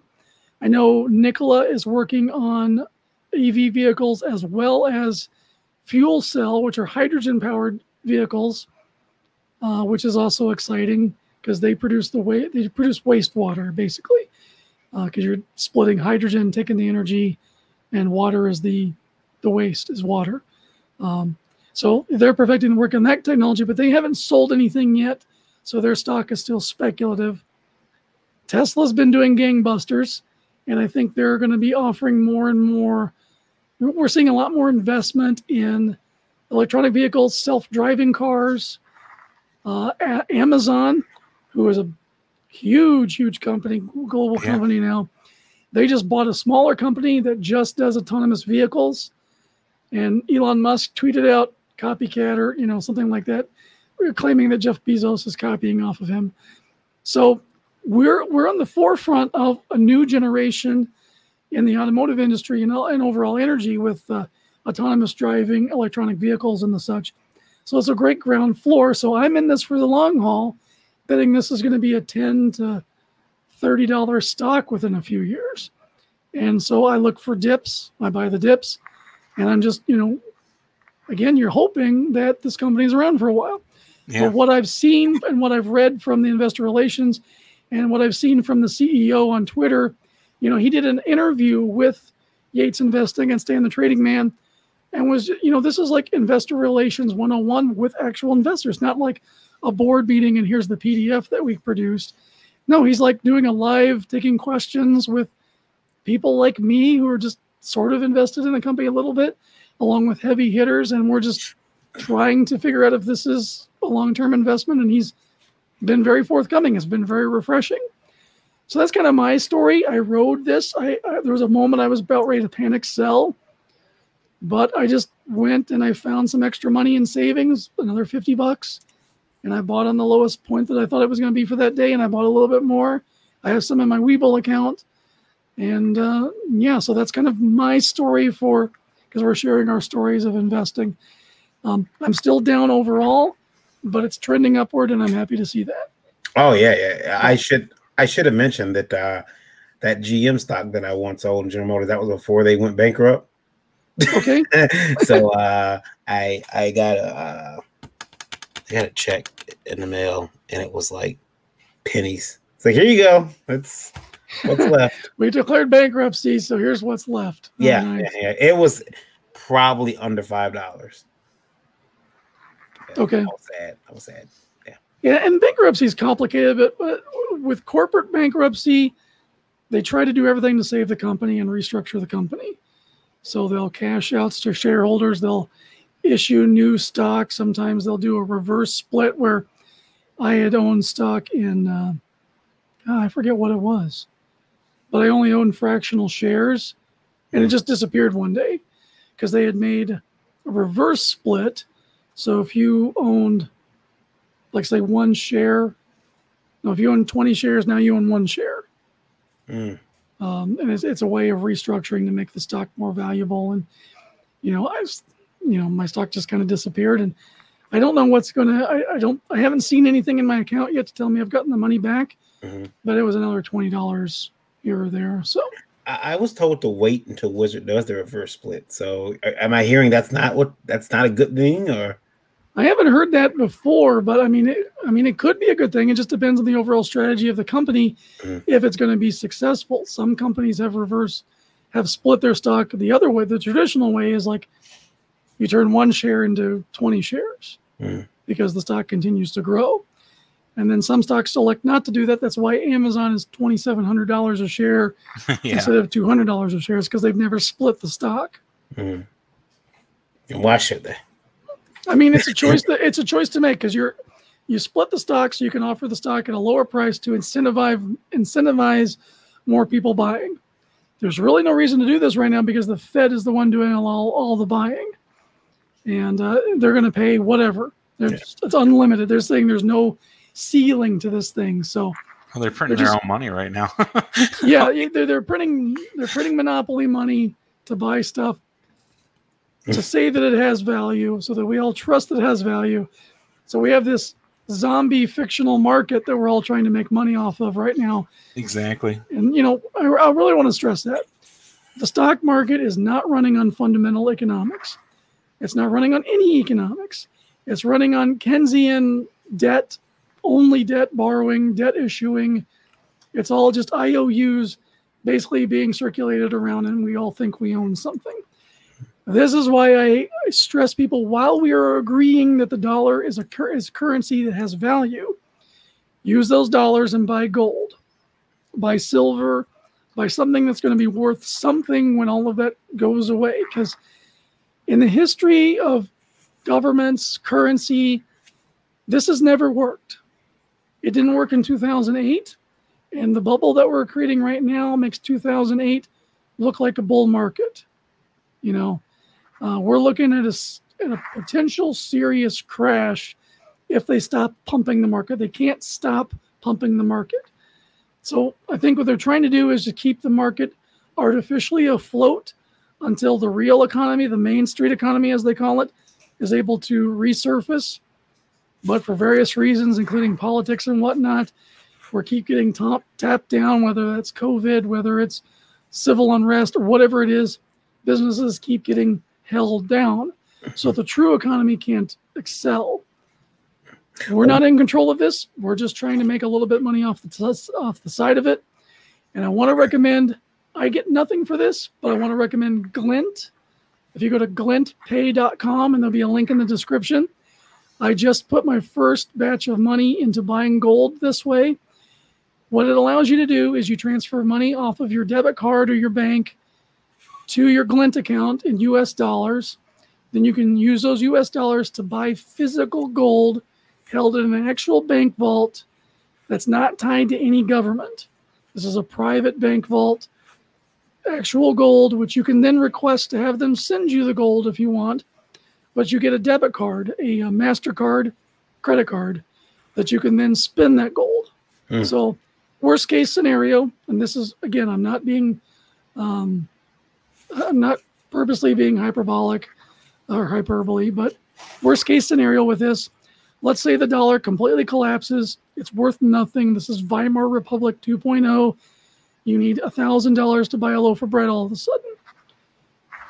I know Nikola is working on E V vehicles as well as fuel cell, which are hydrogen-powered vehicles, uh, which is also exciting because they produce the wa- they produce wastewater basically, because uh, you're splitting hydrogen, taking the energy, and water is the the waste is water. Um, so they're perfecting work on that technology, but they haven't sold anything yet, so their stock is still speculative. Tesla's been doing gangbusters, and I think they're going to be offering more and more. We're seeing a lot more investment in electronic vehicles, self-driving cars. Uh, Amazon, who is a huge, huge company, global yeah. company now, they just bought a smaller company that just does autonomous vehicles. And Elon Musk tweeted out copycat or, you know, something like that, claiming that Jeff Bezos is copying off of him. So we're we're on the forefront of a new generation in the automotive industry and, and overall energy with uh, autonomous driving, electronic vehicles, and the such. So it's a great ground floor. So I'm in this for the long haul, betting this is going to be a ten to thirty dollars stock within a few years. And so I look for dips. I buy the dips. And I'm just, you know, again, you're hoping that this company is around for a while. Yeah. But what I've seen and what I've read from the investor relations and what I've seen from the C E O on Twitter, you know, he did an interview with Yates Investing and Stan the Trading Man, and was, you know, this is like investor relations one oh one with actual investors, not like a board meeting and here's the P D F that we produced. No, he's like doing a live, taking questions with people like me who are just sort of invested in the company a little bit, along with heavy hitters. And we're just trying to figure out if this is a long-term investment. And he's been very forthcoming. It's been very refreshing. So that's kind of my story. I rode this. I, I there was a moment I was about ready to panic sell. But I just went and I found some extra money in savings, another fifty bucks. And I bought on the lowest point that I thought it was going to be for that day. And I bought a little bit more. I have some in my Webull account. And uh, yeah, so that's kind of my story for, because we're sharing our stories of investing. Um, I'm still down overall, but it's trending upward and I'm happy to see that. Oh, yeah. yeah. I should I should have mentioned that uh, that G M stock that I once owned in General Motors, that was before they went bankrupt. Okay. so uh, I I got a uh, I got a check in the mail, and it was like pennies. It's like, here you go. That's what's left. We declared bankruptcy, so here's what's left. Yeah, oh, nice. yeah, yeah. It was probably under five dollars. Yeah, okay. I was sad. I was sad. Yeah. Yeah, and bankruptcy is complicated, but, but with corporate bankruptcy, they try to do everything to save the company and restructure the company. So they'll cash out to shareholders. They'll issue new stock. Sometimes they'll do a reverse split where I had owned stock in, uh, I forget what it was, but I only owned fractional shares, and it just disappeared one day because they had made a reverse split. So if you owned, like say one share, no, if you own twenty shares, now you own one share. Mm. Um, and it's, it's a way of restructuring to make the stock more valuable. And, you know, I was, you know, my stock just kind of disappeared, and I don't know what's going to, I, I don't, I haven't seen anything in my account yet to tell me I've gotten the money back, mm-hmm. but it was another twenty dollars here or there. So I, I was told to wait until Wizard does the reverse split. So am I hearing that's not what, that's not a good thing, or? I haven't heard that before, but I mean, it, I mean, it could be a good thing. It just depends on the overall strategy of the company, mm-hmm. if it's going to be successful. Some companies have reverse, have split their stock the other way. The traditional way is like you turn one share into twenty shares, mm-hmm. because the stock continues to grow. And then some stocks elect not to do that. That's why Amazon is twenty-seven hundred dollars a share yeah. instead of two hundred dollars a share. It's because they've never split the stock. Mm. And why should they? I mean, it's a choice. that, it's a choice to make because you're you split the stock so you can offer the stock at a lower price to incentivize incentivize more people buying. There's really no reason to do this right now because the Fed is the one doing all, all the buying, and uh, they're going to pay whatever. Yeah. Just, it's unlimited. They're saying there's no ceiling to this thing. So well, they're printing they're just, their own money right now. yeah, they're they're printing they're printing monopoly money to buy stuff to say that it has value, so that we all trust that it has value. So we have this zombie fictional market that we're all trying to make money off of right now. Exactly. And, you know, I, I really want to stress that. The stock market is not running on fundamental economics. It's not running on any economics. It's running on Keynesian debt, only debt borrowing, debt issuing. It's all just I O Us basically being circulated around, and we all think we own something. This is why I stress people, while we are agreeing that the dollar is a cur- is currency that has value, use those dollars and buy gold, buy silver, buy something that's going to be worth something when all of that goes away. Because in the history of governments, currency, this has never worked. It didn't work in two thousand eight, and the bubble that we're creating right now makes two thousand eight look like a bull market. You know, uh, we're looking at a, at a potential serious crash if they stop pumping the market. They can't stop pumping the market. So I think what they're trying to do is to keep the market artificially afloat until the real economy, the Main Street economy, as they call it, is able to resurface. But for various reasons, including politics and whatnot, we're keep getting top, tapped down, whether that's COVID, whether it's civil unrest, whatever it is. Businesses keep getting held down, so the true economy can't excel. We're not in control of this. We're just trying to make a little bit of money off the t- off the side of it. And I want to recommend, I get nothing for this, but I want to recommend Glint. If you go to glint pay dot com, and there'll be a link in the description. I just put my first batch of money into buying gold this way. What it allows you to do is you transfer money off of your debit card or your bank to your Glint account in U S dollars. Then you can use those U S dollars to buy physical gold held in an actual bank vault that's not tied to any government. This is a private bank vault, actual gold, which you can then request to have them send you the gold if you want, but you get a debit card, a MasterCard credit card that you can then spend that gold. Mm. So worst case scenario, and this is, again, I'm not being... Um, I'm not purposely being hyperbolic or hyperbole, but worst case scenario with this, let's say the dollar completely collapses. It's worth nothing. This is Weimar Republic two point oh. You need one thousand dollars to buy a loaf of bread all of a sudden.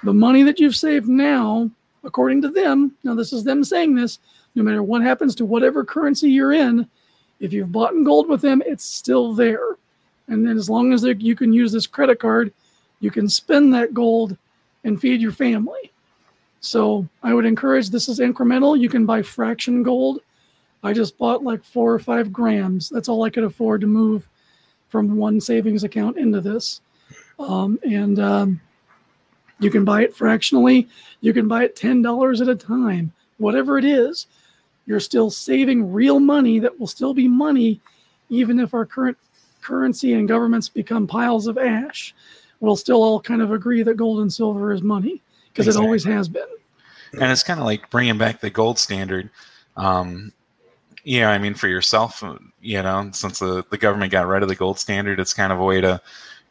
The money that you've saved now, according to them, now this is them saying this, no matter what happens to whatever currency you're in, if you've bought in gold with them, it's still there. And then as long as you can use this credit card, you can spend that gold and feed your family. So I would encourage, this is incremental. You can buy fraction gold. I just bought like four or five grams. That's all I could afford to move from one savings account into this. Um, and um, you can buy it fractionally. You can buy it ten dollars at a time. Whatever it is, you're still saving real money that will still be money, even if our current currency and governments become piles of ash. We'll still all kind of agree that gold and silver is money because exactly. It always has been. And it's kind of like bringing back the gold standard. Um, yeah, I mean, for yourself, you know, since the, the government got rid of the gold standard, it's kind of a way to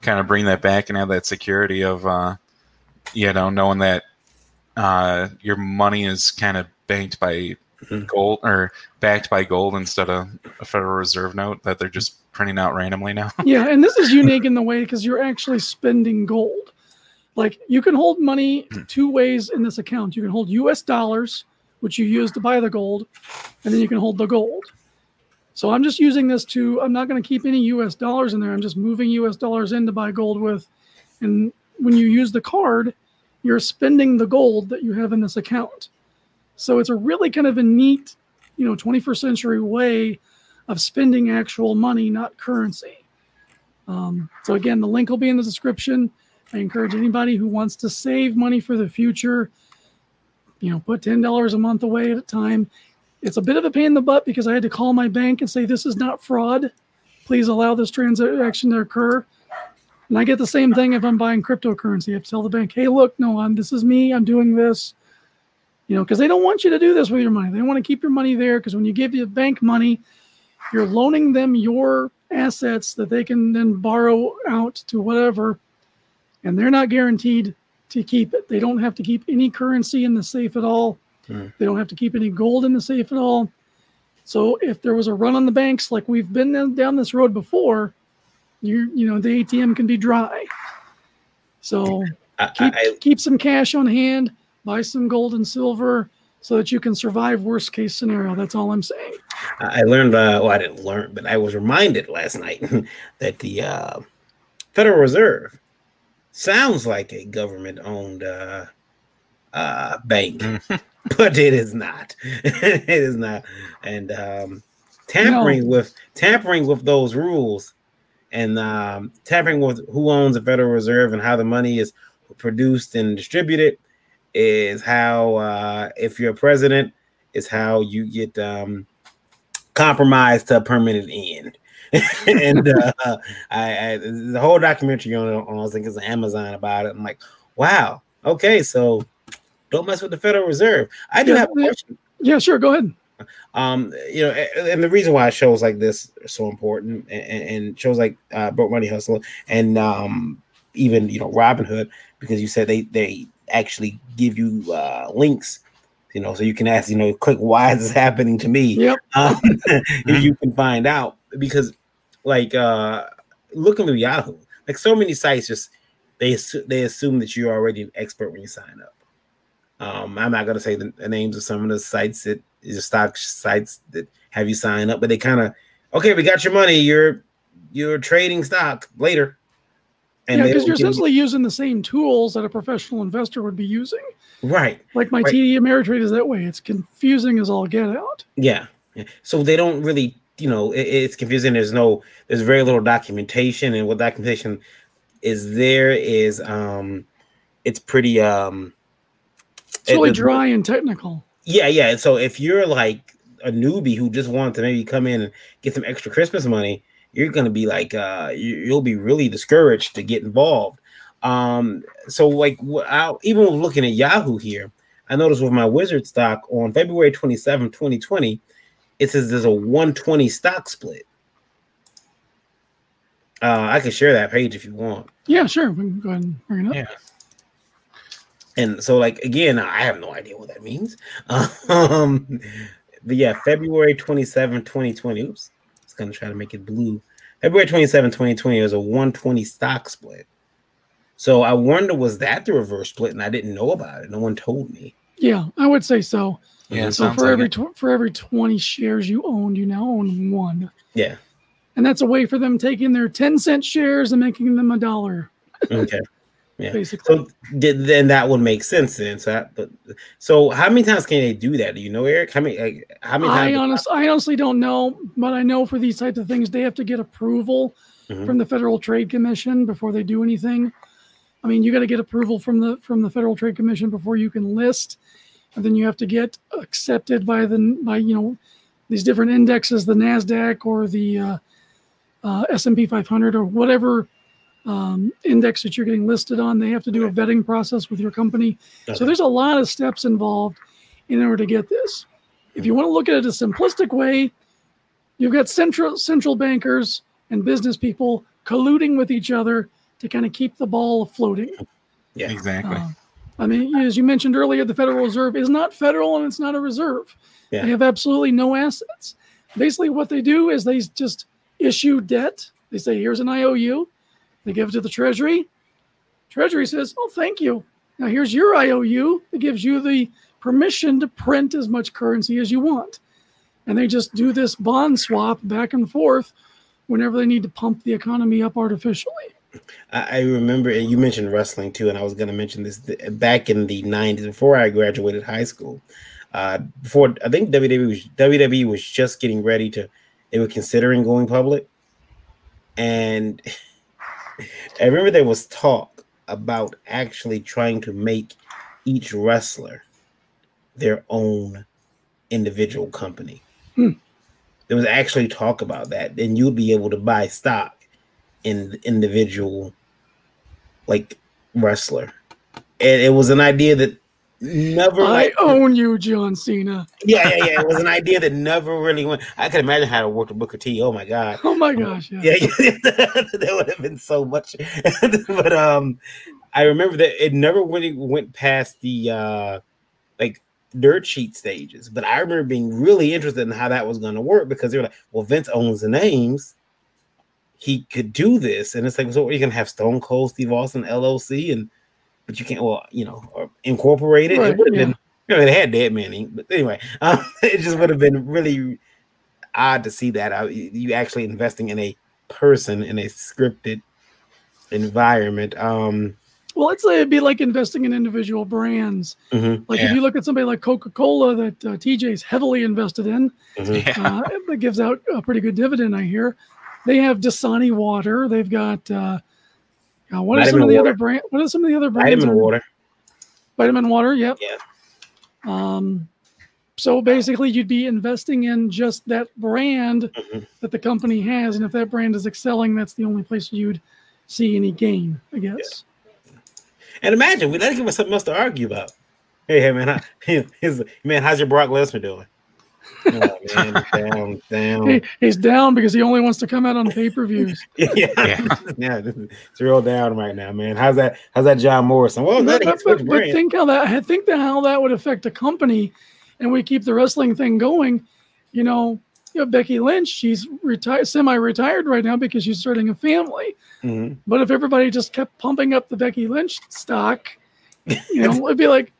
kind of bring that back and have that security of, uh, you know, knowing that uh, your money is kind of banked by mm-hmm. gold or backed by gold instead of a Federal Reserve note that they're just printing out randomly now. Yeah, and this is unique in the way because you're actually spending gold. Like, you can hold money two ways in this account. You can hold U S dollars, which you use to buy the gold, and then you can hold the gold. So I'm just using this to, I'm not going to keep any U S dollars in there. I'm just moving U S dollars in to buy gold with. And when you use the card, you're spending the gold that you have in this account. So it's a really kind of a neat, you know, twenty-first century way of spending actual money, not currency. Um, so again, the link will be in the description. I encourage anybody who wants to save money for the future, you know, put ten dollars a month away at a time. It's a bit of a pain in the butt because I had to call my bank and say, this is not fraud. Please allow this transaction to occur. And I get the same thing if I'm buying cryptocurrency. I have to tell the bank, hey, look, no, I'm, this is me. I'm doing this. You know, because they don't want you to do this with your money. They want to keep your money there because when you give your bank money, you're loaning them your assets that they can then borrow out to whatever, and they're not guaranteed to keep it. They don't have to keep any currency in the safe at all. Mm. They don't have to keep any gold in the safe at all. So if there was a run on the banks, like we've been down this road before, you you know, the A T M can be dry. So I, keep, I, keep some cash on hand, buy some gold and silver so that you can survive worst case scenario. That's all I'm saying. I learned, uh, well, I didn't learn, but I was reminded last night that the uh, Federal Reserve sounds like a government-owned uh, uh, bank, but it is not. It is not. And um, tampering no. with tampering with those rules and um, tampering with who owns the Federal Reserve and how the money is produced and distributed is how, uh, if you're a president, is how you get um, compromised to a permanent end. and uh, I, I the whole documentary on it, on, I think it's on Amazon about it. I'm like, wow, okay, so don't mess with the Federal Reserve. I do yeah, have a question. Yeah, sure, go ahead. Um, you know, and the reason why shows like this are so important, and, and shows like uh, Broke Money Hustle, and um, even you know Robinhood, because you said they they actually give you uh, links. You know, so you can ask, you know, click, why is this happening to me? Yep. Um, you can find out because, like, uh, looking through Yahoo, like so many sites, just they they assume that you're already an expert when you sign up. Um, I'm not gonna say the names of some of the sites that is the stock sites that have you sign up, but they kind of okay, we got your money, you're you're trading stock later. And yeah, because you're essentially you... using the same tools that a professional investor would be using. Right. Like my right. T D Ameritrade is that way. It's confusing as all get out. Yeah. So they don't really, you know, it, it's confusing. There's no, there's very little documentation, and what documentation is there is, um, it's pretty, um, it's really it, dry and technical. Yeah, yeah. So if you're like a newbie who just wants to maybe come in and get some extra Christmas money, you're going to be like, uh, you, you'll be really discouraged to get involved. Um, so like I, even looking at Yahoo here, I noticed with my Wizard stock on February twenty-seventh, twenty twenty, it says there's a one twenty stock split. Uh, I can share that page if you want. Yeah, sure. We can go ahead and bring it up. Yeah. And so like, again, I have no idea what that means. Um, but yeah, February twenty-seventh, twenty twenty. Oops. Going to try to make it blue. February twenty-seventh, twenty twenty, there's a one twenty stock split. So I wonder, was that the reverse split? And I didn't know about it. No one told me. Yeah, I would say so. Yeah. So for like every tw- for every twenty shares you owned, you now own one. Yeah. And that's a way for them taking their ten cent shares and making them a dollar. Okay. Yeah. Basically. So did, then that would make sense then. So, I, but, so how many times can they do that? Do you know, Eric? How many? Like, how many times I, honest, I honestly don't know, but I know for these types of things, they have to get approval mm-hmm. from the Federal Trade Commission before they do anything. I mean, you got to get approval from the from the Federal Trade Commission before you can list, and then you have to get accepted by the by you know these different indexes, the NASDAQ or the uh, uh, S and P five hundred or whatever. Um, index that you're getting listed on. They have to do a vetting process with your company. Okay. So there's a lot of steps involved in order to get this. If you want to look at it a simplistic way, you've got central central bankers and business people colluding with each other to kind of keep the ball floating. Yeah, exactly. Uh, I mean, as you mentioned earlier, the Federal Reserve is not federal and it's not a reserve. Yeah. They have absolutely no assets. Basically what they do is they just issue debt. They say, here's an I O U. They give it to the Treasury. Treasury says, oh, thank you. Now here's your I O U. It gives you the permission to print as much currency as you want. And they just do this bond swap back and forth whenever they need to pump the economy up artificially. I remember, and you mentioned wrestling too, and I was going to mention this back in the nineties, before I graduated high school. Uh, before I think W W E was, W W E was just getting ready to They were considering going public. And I remember there was talk about actually trying to make each wrestler their own individual company. Hmm. There was actually talk about that. Then you'd be able to buy stock in the individual, like, wrestler. And it was an idea that never... I like, own you, John Cena. Yeah, yeah, yeah. It was an idea that never really went... I can imagine how it worked with Booker T. Oh, my God. Oh, my gosh. Yeah, yeah, yeah. That would have been so much. But um, I remember that it never really went past the, uh, like, dirt sheet stages. But I remember being really interested in how that was going to work, because they were like, well, Vince owns the names. He could do this. And it's like, so are you going to have Stone Cold Steve Austin L L C? And but you can't, well, you know, or incorporate it. Right, it would have yeah. been, you know, they had Dead Man Incorporated. But anyway, um, it just would have been really odd to see that. I, you actually investing in a person in a scripted environment. Um, well, let's say it'd be like investing in individual brands. Mm-hmm, like yeah. if you look at somebody like Coca-Cola that uh, T J's heavily invested in, mm-hmm. yeah. uh, that gives out a pretty good dividend, I hear. They have Dasani water. They've got uh, uh, what are some of the water. other brand? What are some of the other brands? Vitamin water. Vitamin water. Yep. Yeah. Um. So basically, you'd be investing in just that brand mm-hmm. that the company has, and if that brand is excelling, that's the only place you'd see any gain, I guess. Yeah. And imagine we gotta give us something else to argue about. Hey, hey, man, how, his, man, how's your Brock Lesnar doing? Oh, man, down, down. He, he's down because he only wants to come out on pay-per-views. yeah, yeah, yeah. It's real down right now, man. How's that? How's that, John Morrison? Well, but, that but, but think how that. I think that how that would affect a company, and we keep the wrestling thing going. You know, you know Becky Lynch. She's retired, semi-retired right now because she's starting a family. Mm-hmm. But if everybody just kept pumping up the Becky Lynch stock, you know, it'd be like,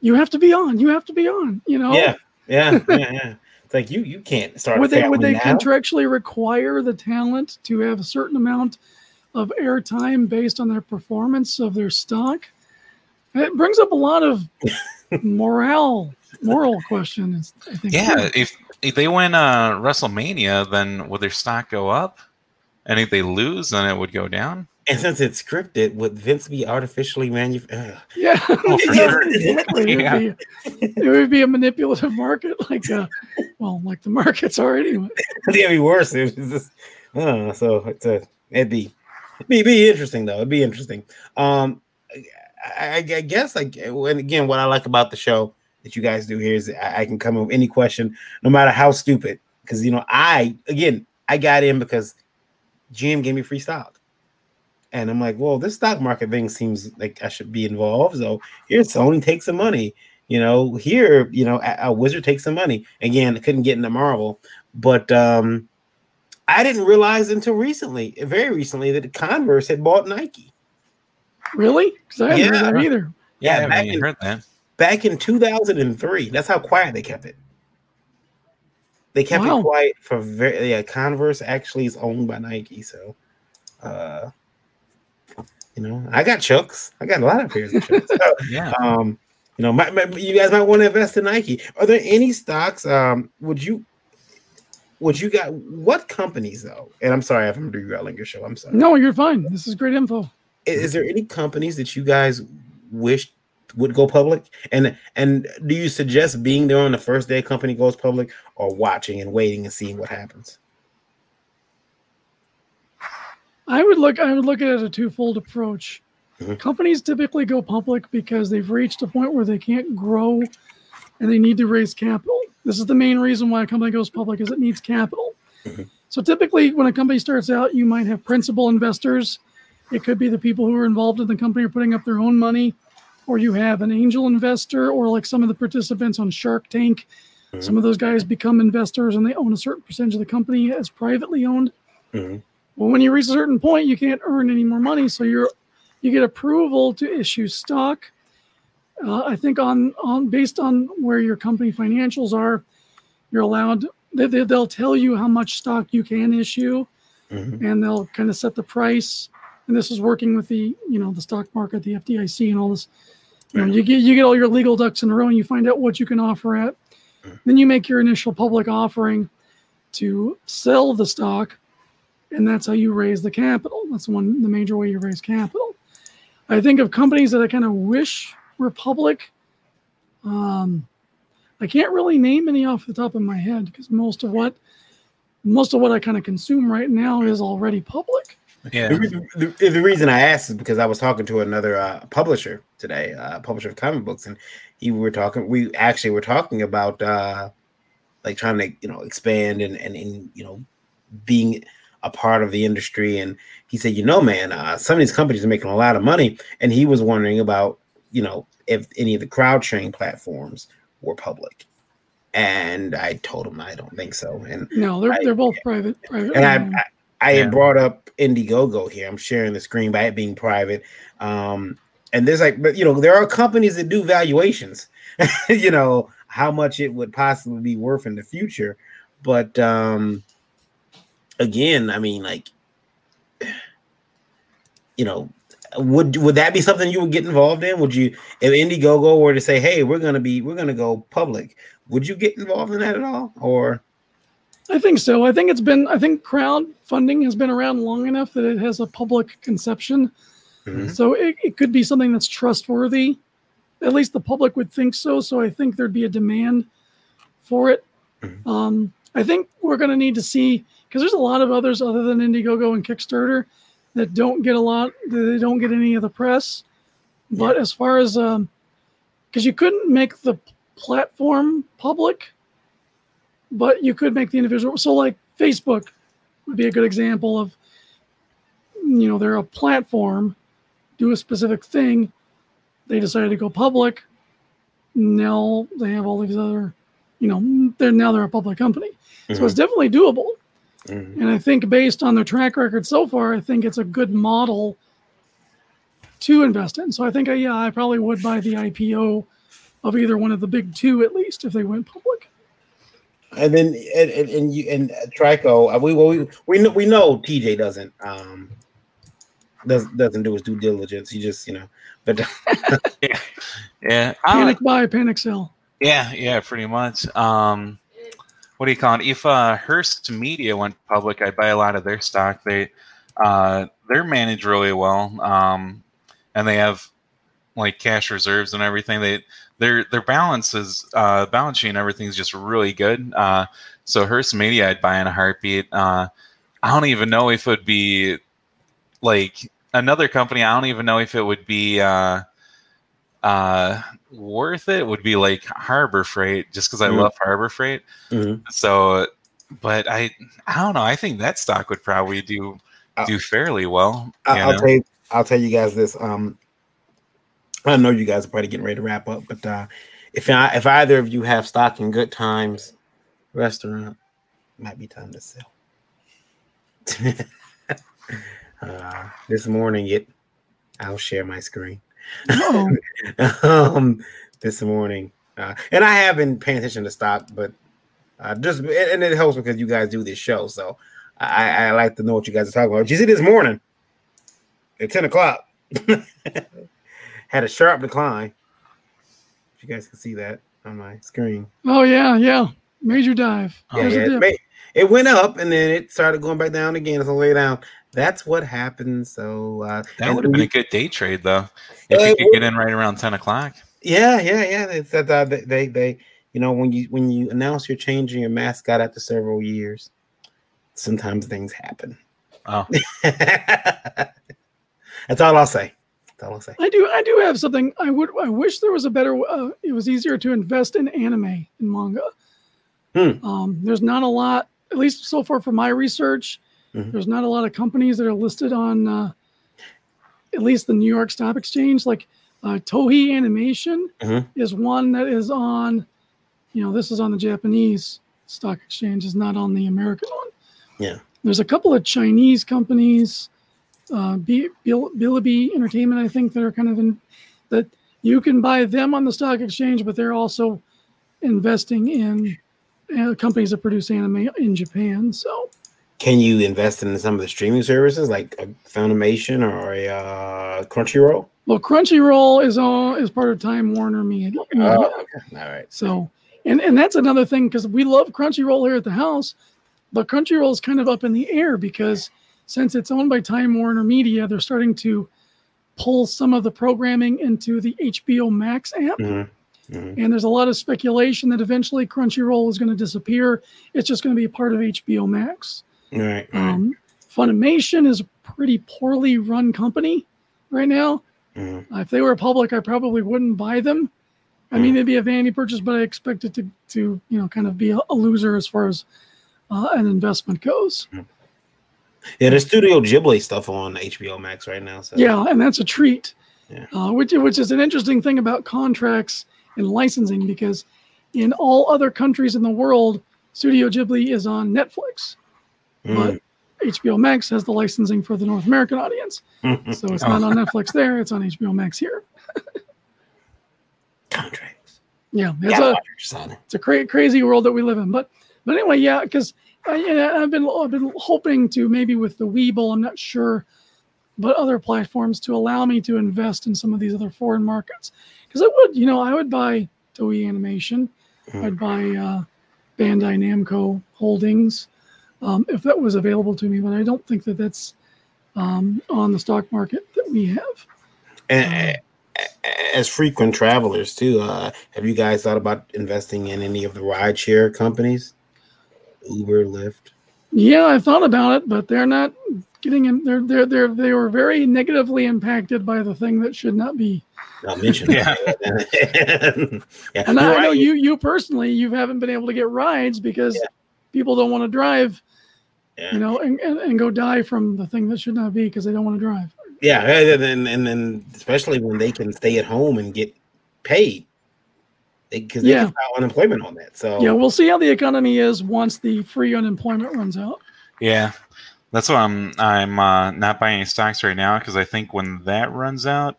you have to be on. You have to be on. You know. Yeah. yeah, yeah, yeah. It's like you you can't start. Would they would they now. contractually require the talent to have a certain amount of airtime based on their performance of their stock? It brings up a lot of morale moral questions, I think. Yeah, too. if if they win uh, WrestleMania, then would their stock go up? And if they lose, then it would go down. And since it's scripted, would Vince be artificially manufactured? Yeah, oh, yeah, exactly. yeah. It, would be, it would be a manipulative market, like uh, well, like the markets are anyway. It'd be worse. It was just, I don't know. So it's a, it'd be, it'd be, it'd be interesting though. It'd be interesting. Um, I, I guess like, and again, what I like about the show that you guys do here is I, I can come up with any question, no matter how stupid, because you know I again I got in because G M gave me free stock. And I'm like, well, this stock market thing seems like I should be involved. So here, Sony takes some money. You know, here, you know, a, a Wizard takes some money. Again, I couldn't get into Marvel. But um, I didn't realize until recently, very recently, that Converse had bought Nike. Really? Because I haven't yeah. heard that either. Yeah, yeah back, in, heard that. back in two thousand three. That's how quiet they kept it. They kept wow. it quiet for very... Yeah, Converse actually is owned by Nike, so... Uh, You know, I got Chucks. I got a lot of pairs of Chucks. So, yeah. Um, you know, my, my, you guys might want to invest in Nike. Are there any stocks? Um, would you, would you got what companies though? And I'm sorry if I'm derailing your show. I'm sorry. No, you're fine. This is great info. Is, is there any companies that you guys wish would go public? And and do you suggest being there on the first day a company goes public, or watching and waiting and seeing what happens? I would look. I would look at it as a twofold approach. Mm-hmm. Companies typically go public because they've reached a point where they can't grow, and they need to raise capital. This is the main reason why a company goes public: is it needs capital. Mm-hmm. So typically, when a company starts out, you might have principal investors. It could be the people who are involved in the company are putting up their own money, or you have an angel investor, or like some of the participants on Shark Tank. Mm-hmm. Some of those guys become investors, and they own a certain percentage of the company as privately owned. Mm-hmm. Well, when you reach a certain point, you can't earn any more money, so you're you get approval to issue stock. Uh, I think on on based on where your company financials are, you're allowed. They, they they'll tell you how much stock you can issue, mm-hmm. and they'll kind of set the price. And this is working with the you know the stock market, the F D I C, and all this. You mm-hmm. know, you get you get all your legal ducks in a row, and you find out what you can offer at. Mm-hmm. Then you make your initial public offering. to sell the stock, and that's how you raise the capital. That's one the major way you raise capital. I think of companies that I kind of wish were public. Um, I can't really name any off the top of my head because most of what most of what I kind of consume right now is already public. Yeah. The, re- the, the reason I asked is because I was talking to another uh, publisher today, uh, publisher of comic books, and he we were talking. We actually were talking about uh, like trying to you know expand and, and and you know being a part of the industry. And he said, you know, man, uh, some of these companies are making a lot of money, and he was wondering about you know if any of the crowd sharing platforms were public. And I told him I don't think so. And no, they're I, they're both private. private and I. I I yeah. had brought up Indiegogo here. I'm sharing the screen by it being private. Um, and there's like, but you know, there are companies that do valuations, you know, how much it would possibly be worth in the future. But um, again, I mean, like, you know, would would that be something you would get involved in? Would you, if Indiegogo were to say, hey, we're going to be, we're going to go public, would you get involved in that at all? Or I think so. I think it's been, I think crowdfunding has been around long enough that it has a public conception. Mm-hmm. So it, it could be something that's trustworthy. At least the public would think so. So I think there'd be a demand for it. Mm-hmm. Um, I think we're going to need to see, because there's a lot of others other than Indiegogo and Kickstarter that don't get a lot, they don't get any of the press. But yeah. as far as, um, because you couldn't make the platform public, but you could make the individual. So like Facebook would be a good example of, you know, they're a platform, do a specific thing. They decided to go public. Now they have all these other, you know, they're now they're a public company. Mm-hmm. So it's definitely doable. Mm-hmm. And I think based on their track record so far, I think it's a good model to invest in. So I think, yeah, I probably would buy the I P O of either one of the big two, at least if they went public. And then and, and, and you and Trico, we we we know, we know T J doesn't um doesn't doesn't do his due diligence. He just you know, but yeah, yeah, panic buy, panic sell. Yeah, yeah, pretty much. Um, what do you call it? If uh, Hearst Media went public, I buy a lot of their stock. They uh they're managed really well. Um, and they have like cash reserves and everything. They Their their balance is uh, balance sheet and everything is just really good. Uh, so Hearst Media, I'd buy in a heartbeat. Uh, I don't even know if it would be like another company. I don't even know if it would be uh, uh, worth it. It would be like Harbor Freight, just because I mm-hmm. love Harbor Freight. Mm-hmm. So, but I I don't know. I think that stock would probably do I'll, do fairly well. I'll, I'll tell you, I'll tell you guys this. Um, I know you guys are probably getting ready to wrap up, but uh, if I, if either of you have stock in Good Times Restaurant, it might be time to sell. uh, this morning, it I'll share my screen. No. um, this morning, uh, and I have been paying attention to stock, but uh, just and it helps because you guys do this show, so I, I like to know what you guys are talking about. Did you see this morning at ten o'clock? Had a sharp decline. If you guys can see that on my screen. Oh yeah, yeah, major dive. Yeah, yeah. It, it went up and then it started going back down again. It's on the way down. That's what happened. So uh, that would have been a good day trade though, if uh, you could get in right around ten o'clock. Yeah, yeah, yeah. It's that uh, they they you know when you when you announce you're changing your mascot after several years, sometimes things happen. Oh, that's all I'll say. I do. I do have something. I would. I wish there was a better. Uh, it was easier to invest in anime and manga. Hmm. Um, there's not a lot, at least so far from my research. Mm-hmm. There's not a lot of companies that are listed on, uh, at least the New York Stock Exchange. Like uh, Toei Animation mm-hmm. is one that is on. You know, this is on the Japanese Stock Exchange. It's not on the American one. Yeah. There's a couple of Chinese companies. Uh, B- Bill- Bilibili Entertainment, I think, that are kind of in that you can buy them on the stock exchange, but they're also investing in uh, companies that produce anime in Japan. So, can you invest in some of the streaming services like a Funimation or a uh, Crunchyroll? Well, Crunchyroll is all is part of Time Warner Media. Oh, okay. All right. So, and and that's another thing because we love Crunchyroll here at the house, But Crunchyroll is kind of up in the air because since it's owned by Time Warner Media, they're starting to pull some of the programming into the H B O Max app. Mm-hmm. Mm-hmm. And there's a lot of speculation that eventually Crunchyroll is going to disappear. It's just going to be part of H B O Max. Right, right. Um, Funimation is a pretty poorly run company right now. Mm-hmm. Uh, if they were public, I probably wouldn't buy them. I mean, it'd be a vanity purchase, but I expect it to, to you know, kind of be a, a loser as far as uh, an investment goes. Yeah, there's Studio Ghibli stuff on H B O Max right now. So. Yeah, and that's a treat, yeah. uh, which, which is an interesting thing about contracts and licensing, because in all other countries in the world, Studio Ghibli is on Netflix. Mm. But H B O Max has the licensing for the North American audience. Mm-hmm. So it's not on Netflix there. It's on H B O Max here. Contracts. Yeah, it's yeah, a it's a cra- crazy world that we live in. But but anyway, yeah, because I've been I've been hoping to maybe with the Webull, I'm not sure, but other platforms to allow me to invest in some of these other foreign markets. Because I would, you know, I would buy Toei Animation, mm-hmm. I'd buy uh, Bandai Namco Holdings um, if that was available to me. But I don't think that that's um, on the stock market that we have. And. Um, As frequent travelers, too, uh, have you guys thought about investing in any of the rideshare companies, Uber, Lyft? Yeah, I thought about it, but they're not getting in. They're they're they're they were very negatively impacted by the thing that should not be. Not mentioned. Yeah. yeah. And I, I know you you personally, you haven't been able to get rides because yeah. people don't want to drive, yeah. you know, and, and and go die from the thing that should not be because they don't want to drive. Yeah, and and then especially when they can stay at home and get paid, because they, they yeah. can file unemployment on that. So yeah, we'll see how the economy is once the free unemployment runs out. Yeah, that's why I'm I'm uh, not buying any stocks right now, because I think when that runs out,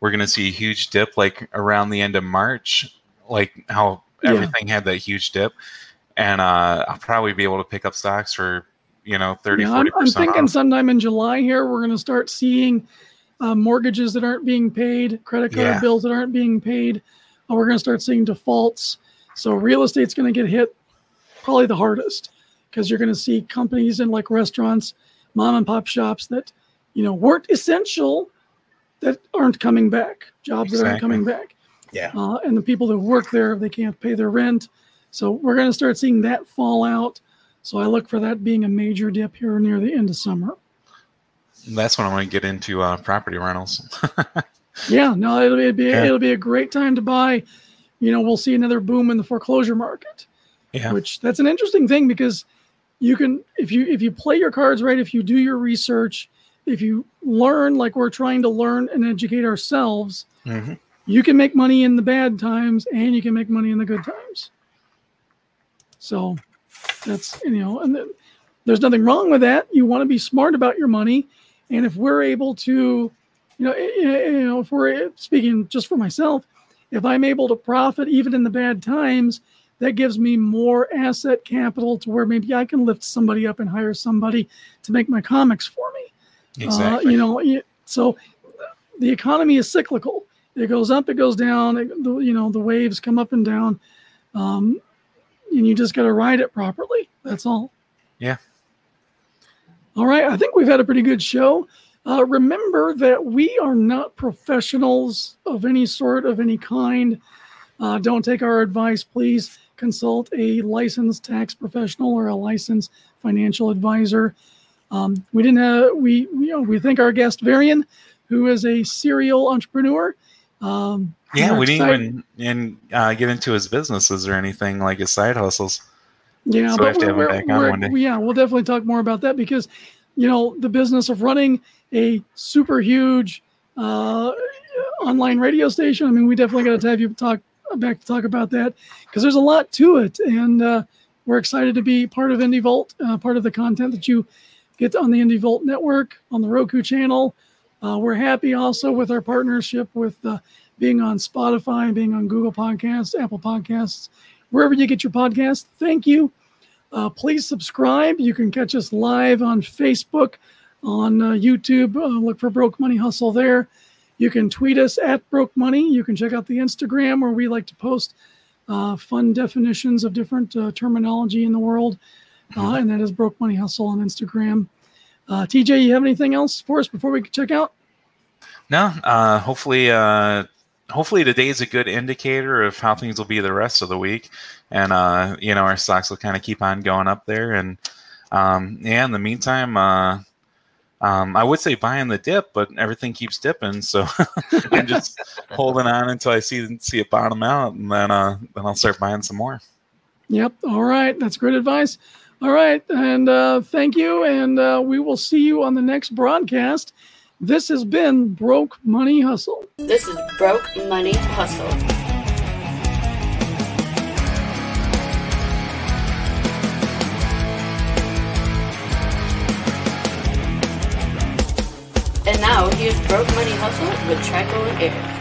we're gonna see a huge dip, like around the end of March, like how everything yeah. had that huge dip, and uh, I'll probably be able to pick up stocks for. You know, thirty, yeah, forty percent I'm, I'm thinking off. Sometime in July here, we're going to start seeing uh, mortgages that aren't being paid, credit card yeah. bills that aren't being paid. Uh, we're going to start seeing defaults. So real estate's going to get hit probably the hardest, because you're going to see companies in like restaurants, mom and pop shops that, you know, weren't essential that aren't coming back, jobs exactly. that aren't coming back. Yeah. Uh, and the people that work there, they can't pay their rent. So we're going to start seeing that fall out. So I look for that being a major dip here near the end of summer. That's when I want to get into uh, property rentals. yeah, no, it'll, it'll be yeah. it'll be a great time to buy. You know, we'll see another boom in the foreclosure market. Yeah, which that's an interesting thing, because you can if you if you play your cards right, if you do your research, if you learn like we're trying to learn and educate ourselves, mm-hmm. you can make money in the bad times and you can make money in the good times. So. That's, you know, and the, there's nothing wrong with that. You want to be smart about your money. And if we're able to, you know, you know, if we're speaking just for myself, if I'm able to profit even in the bad times, that gives me more asset capital to where maybe I can lift somebody up and hire somebody to make my comics for me. Exactly. Uh, you know, so the economy is cyclical. It goes up, it goes down, it, you know, the waves come up and down. Um, And you just got to ride it properly. That's all. Yeah. All right. I think we've had a pretty good show. Uh, remember that we are not professionals of any sort, of any kind. Uh, don't take our advice. Please consult a licensed tax professional or a licensed financial advisor. Um, we didn't have, we, you know, we thank our guest Varian, who is a serial entrepreneur. Um, Yeah, we didn't even and, uh, get into his businesses or anything, like his side hustles. Yeah, so but I have to have him back on one day. Yeah, we'll definitely talk more about that, because, you know, the business of running a super huge uh, online radio station. I mean, we definitely got to have you talk back to talk about that, because there's a lot to it, and uh, we're excited to be part of IndieVault, uh, part of the content that you get on the IndieVault Network, on the Roku channel. Uh, we're happy also with our partnership with. Uh, being on Spotify, being on Google Podcasts, Apple Podcasts, wherever you get your podcasts. Thank you. Uh, please subscribe. You can catch us live on Facebook, on uh, YouTube. Uh, look for Broke Money Hustle there. You can tweet us at Broke Money. You can check out the Instagram, where we like to post uh, fun definitions of different uh, terminology in the world. Uh, and that is Broke Money Hustle on Instagram. Uh, T J, you have anything else for us before we check out? No. Uh, hopefully, uh, hopefully today is a good indicator of how things will be the rest of the week. And, uh, you know, our stocks will kind of keep on going up there. And, um, yeah, in the meantime, uh, um, I would say buy in the dip, but everything keeps dipping. So I'm just holding on until I see see it bottom out, and then uh, then I'll start buying some more. Yep. All right. That's great advice. All right. And uh, thank you. And uh, we will see you on the next broadcast. This has been Broke Money Hustle. This is Broke Money Hustle. And now here's Broke Money Hustle with Tricola Air.